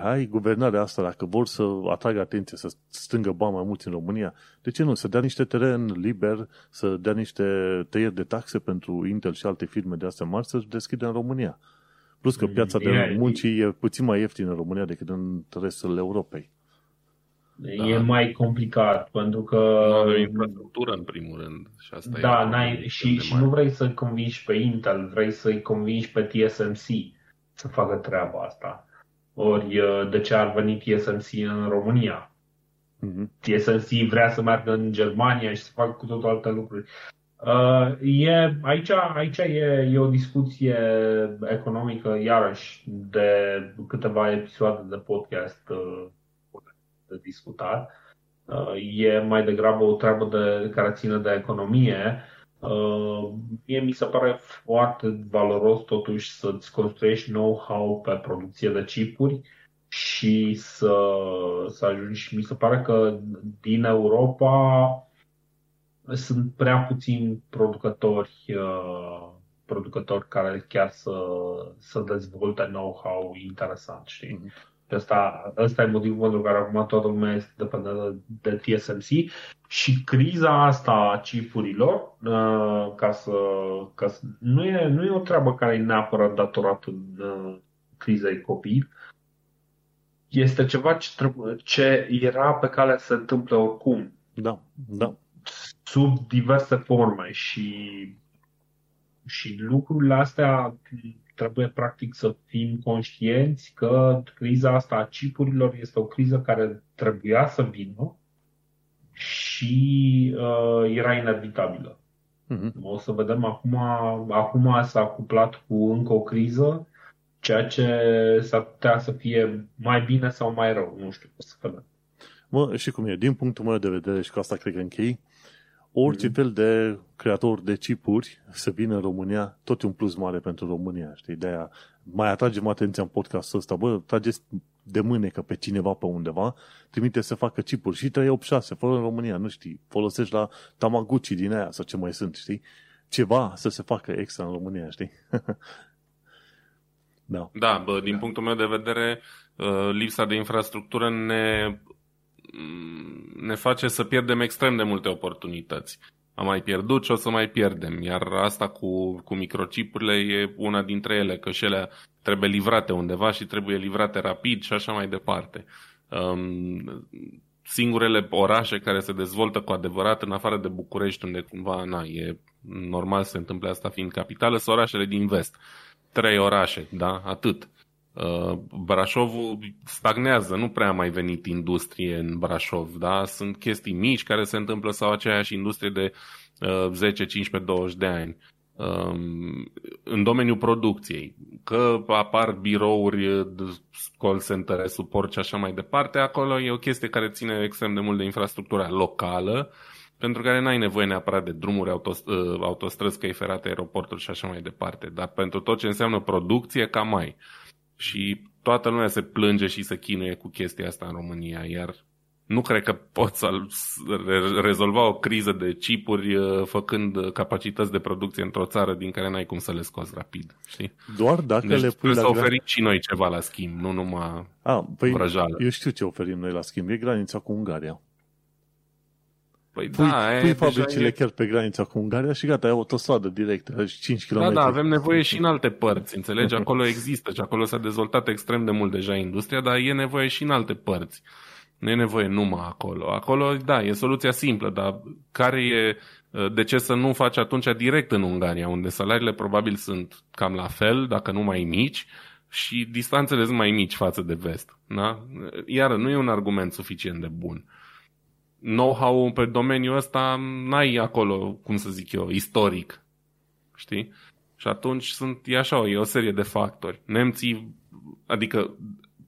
hai guvernarea asta, dacă vor să atragă atenție, să strângă bani mai mulți în România, de ce nu? Să dea niște teren liber, să dea niște tăieri de taxe pentru Intel și alte firme de astea mari să-și deschidă în România. Plus că piața de muncii e puțin mai ieftină în România decât în restul Europei. E mai complicat, pentru că... Nu avem infrastructură, în primul rând. Și asta și nu vrei să-i convingi pe Intel, vrei să-i convingi pe TSMC să facă treaba asta. Ori de ce ar veni TSMC în România? TSMC vrea să meargă în Germania și să facă cu totul alte lucruri. Aici e o discuție economică, iarăși, de câteva episoade de podcast de discutat. E mai degrabă o treabă care ține de economie. Mie mi se pare foarte valoros totuși să-ți construiești know-how pe producție de chipuri și să ajungi. Mi se pare că din Europa sunt prea puțini producători care chiar să dezvolte know-how interesant, știi? Ăsta e motivul pentru care acum toată lumea este dependentă de TSMC și criza asta a chipurilor, nu e o treabă care e neapărat datorată crizei copii. Este ceva ce era pe care se întâmplă oricum. Da, da. Sub diverse forme și lucrurile astea trebuie practic să fim conștienți că criza asta a chipurilor este o criză care trebuia să vină și era inevitabilă. Mm-hmm. O să vedem acum s-a cuplat cu încă o criză, ceea ce s-ar putea să fie mai bine sau mai rău, nu știu, o să vedem. Mă, și cum e, din punctul meu de vedere, și cu asta cred că închei, orice fel de creator de chipuri să vină în România, tot e un plus mare pentru România, știi? De-aia mai atragem atenția în podcastul ăsta, bă, trageți de mânecă pe cineva pe undeva, trimite să facă chipuri și 386, fără în România, nu știi, folosești la Tamaguchi din aia sau ce mai sunt, știi? Ceva să se facă extra în România, știi? Da, da, bă, din punctul meu de vedere, lipsa de infrastructură ne face să pierdem extrem de multe oportunități. Am mai pierdut și o să mai pierdem, iar asta cu microchipurile e una dintre ele, că și ele trebuie livrate undeva și trebuie livrate rapid și așa mai departe. Singurele orașe care se dezvoltă cu adevărat, în afară de București, unde cumva e normal să se întâmple asta fiind capitală, sunt orașele din vest. 3 orașe, da? Atât. Brașovul stagnează, nu prea a mai venit industrie în Brașov, da? Sunt chestii mici care se întâmplă sau aceeași industrie de 10, 15, 20 de ani. În domeniul producției, că apar birouri, call center, suport și așa mai departe, acolo e o chestie care ține extrem de mult de infrastructura locală, pentru care n-ai nevoie neapărat de drumuri, autostrăzi, căi ferate, aeroporturi și așa mai departe. Dar pentru tot ce înseamnă producție, cam ai. Și toată lumea se plânge și se chinuie cu chestia asta în România, iar nu cred că poți rezolva o criză de chipuri făcând capacități de producție într-o țară din care n-ai cum să le scoți rapid, știi? Doar dacă deci le pui la să oferim și noi ceva la schimb, nu numai vrăjală. Eu știu ce oferim noi la schimb, e granița cu Ungaria. Păi pui fabricile chiar pe granița cu Ungaria și gata, e autostradă directă, 5 km. Da, avem nevoie și în alte părți, înțelegi? Acolo există și acolo s-a dezvoltat extrem de mult deja industria, dar e nevoie și în alte părți. Nu e nevoie numai acolo. Acolo, da, e soluția simplă, dar de ce să nu faci atunci direct în Ungaria, unde salariile probabil sunt cam la fel, dacă nu mai mici, și distanțele sunt mai mici față de vest. Da? Iar nu e un argument suficient de bun. Know-how-ul pe domeniul ăsta n-ai acolo, cum să zic eu, istoric, știi? Și atunci e o serie de factori. Nemții, adică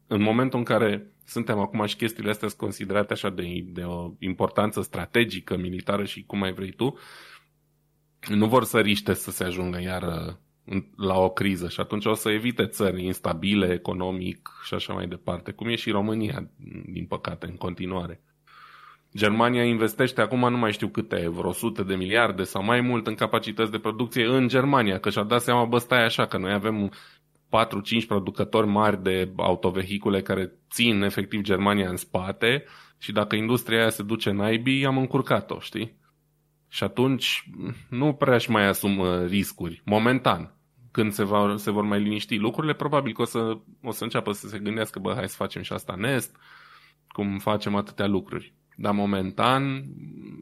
în momentul în care suntem acum și chestiile astea sunt considerate așa de o importanță strategică, militară și cum mai vrei tu, nu vor să riște să se ajungă iar la o criză și atunci o să evite țări instabile, economic și așa mai departe, cum e și România, din păcate, în continuare. Germania investește acum nu mai știu câte, vreo 100 de miliarde sau mai mult în capacități de producție în Germania, că și-a dat seama, bă, stai așa, că noi avem 4-5 producători mari de autovehicule care țin efectiv Germania în spate și dacă industria aia se duce în naibii, am încurcat-o, știi? Și atunci nu prea își mai asumă riscuri, momentan. Când se vor mai liniști lucrurile, probabil că o să înceapă să se gândească, bă, hai să facem și asta nest, cum facem atâtea lucruri. Dar momentan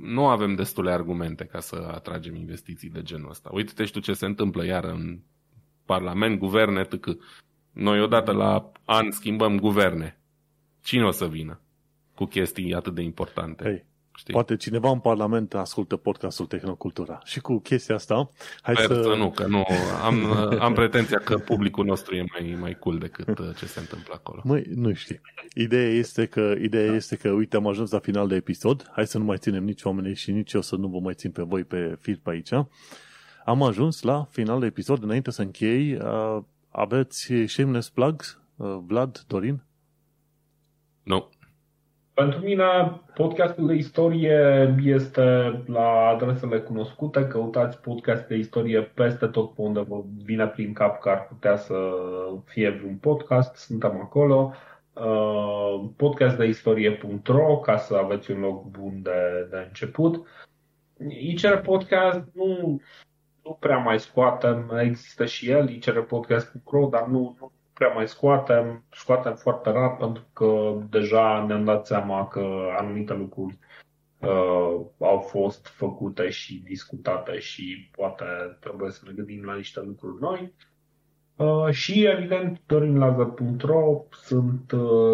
nu avem destule argumente ca să atragem investiții de genul ăsta. Uite-te și tu ce se întâmplă iar în Parlament, guverne, tăcă. Noi odată la an schimbăm guverne. Cine o să vină cu chestii atât de importante? Hey, știi? Poate cineva în Parlament ascultă podcastul Tehnocultura. Și cu chestia asta... Am pretenția că publicul nostru e mai cool decât ce se întâmplă acolo. Măi, nu știu. Ideea este că, uite, am ajuns la final de episod. Hai să nu mai ținem nici oamenii și nici eu să nu vă mai țin pe voi pe fir pe aici. Am ajuns la final de episod. Înainte să închei, aveți shameless plugs, Vlad, Dorin? Nu. Pentru mine, podcastul de istorie este la adresele cunoscute. Căutați podcast de istorie peste tot pe unde vă vine prin cap că ar putea să fie vreun podcast. Suntem acolo. Podcastdeistorie.ro, ca să aveți un loc bun de început. ICR Podcast nu prea mai scoatem. Există și el, ICR Podcast.ro, dar nu prea mai scoatem foarte rar, pentru că deja ne-am dat seama că anumite lucruri au fost făcute și discutate și poate trebuie să ne gândim la niște lucruri noi. Și evident dorinlazăr.ro,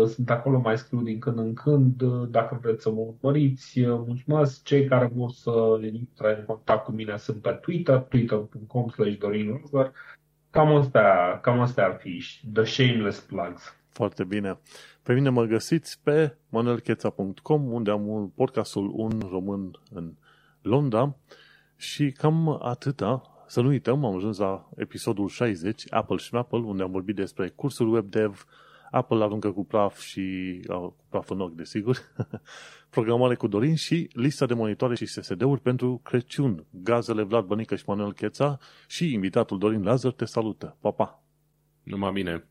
sunt acolo, mai scriu din când în când, dacă vreți să mă urmăriți. Mulțumesc, cei care vor să intre în contact cu mine sunt pe Twitter, twitter.com/dorinlazăr. Cam asta ar fi, the shameless plugs. Foarte bine. Pe mine mă găsiți pe manuelcheța.com, unde am podcastul Un Român în Londra și cam atâta. Să nu uităm, am ajuns la episodul 60, Apple și Apple, unde am vorbit despre cursul WebDev, Apple aruncă cu praf și cu praf în ochi, desigur, programare cu Dorin și lista de monitoare și SSD-uri pentru Crăciun. Gazele Vlad Bănică și Manuel Cheța și invitatul Dorin Lazar te salută. Pa, pa! Numai bine!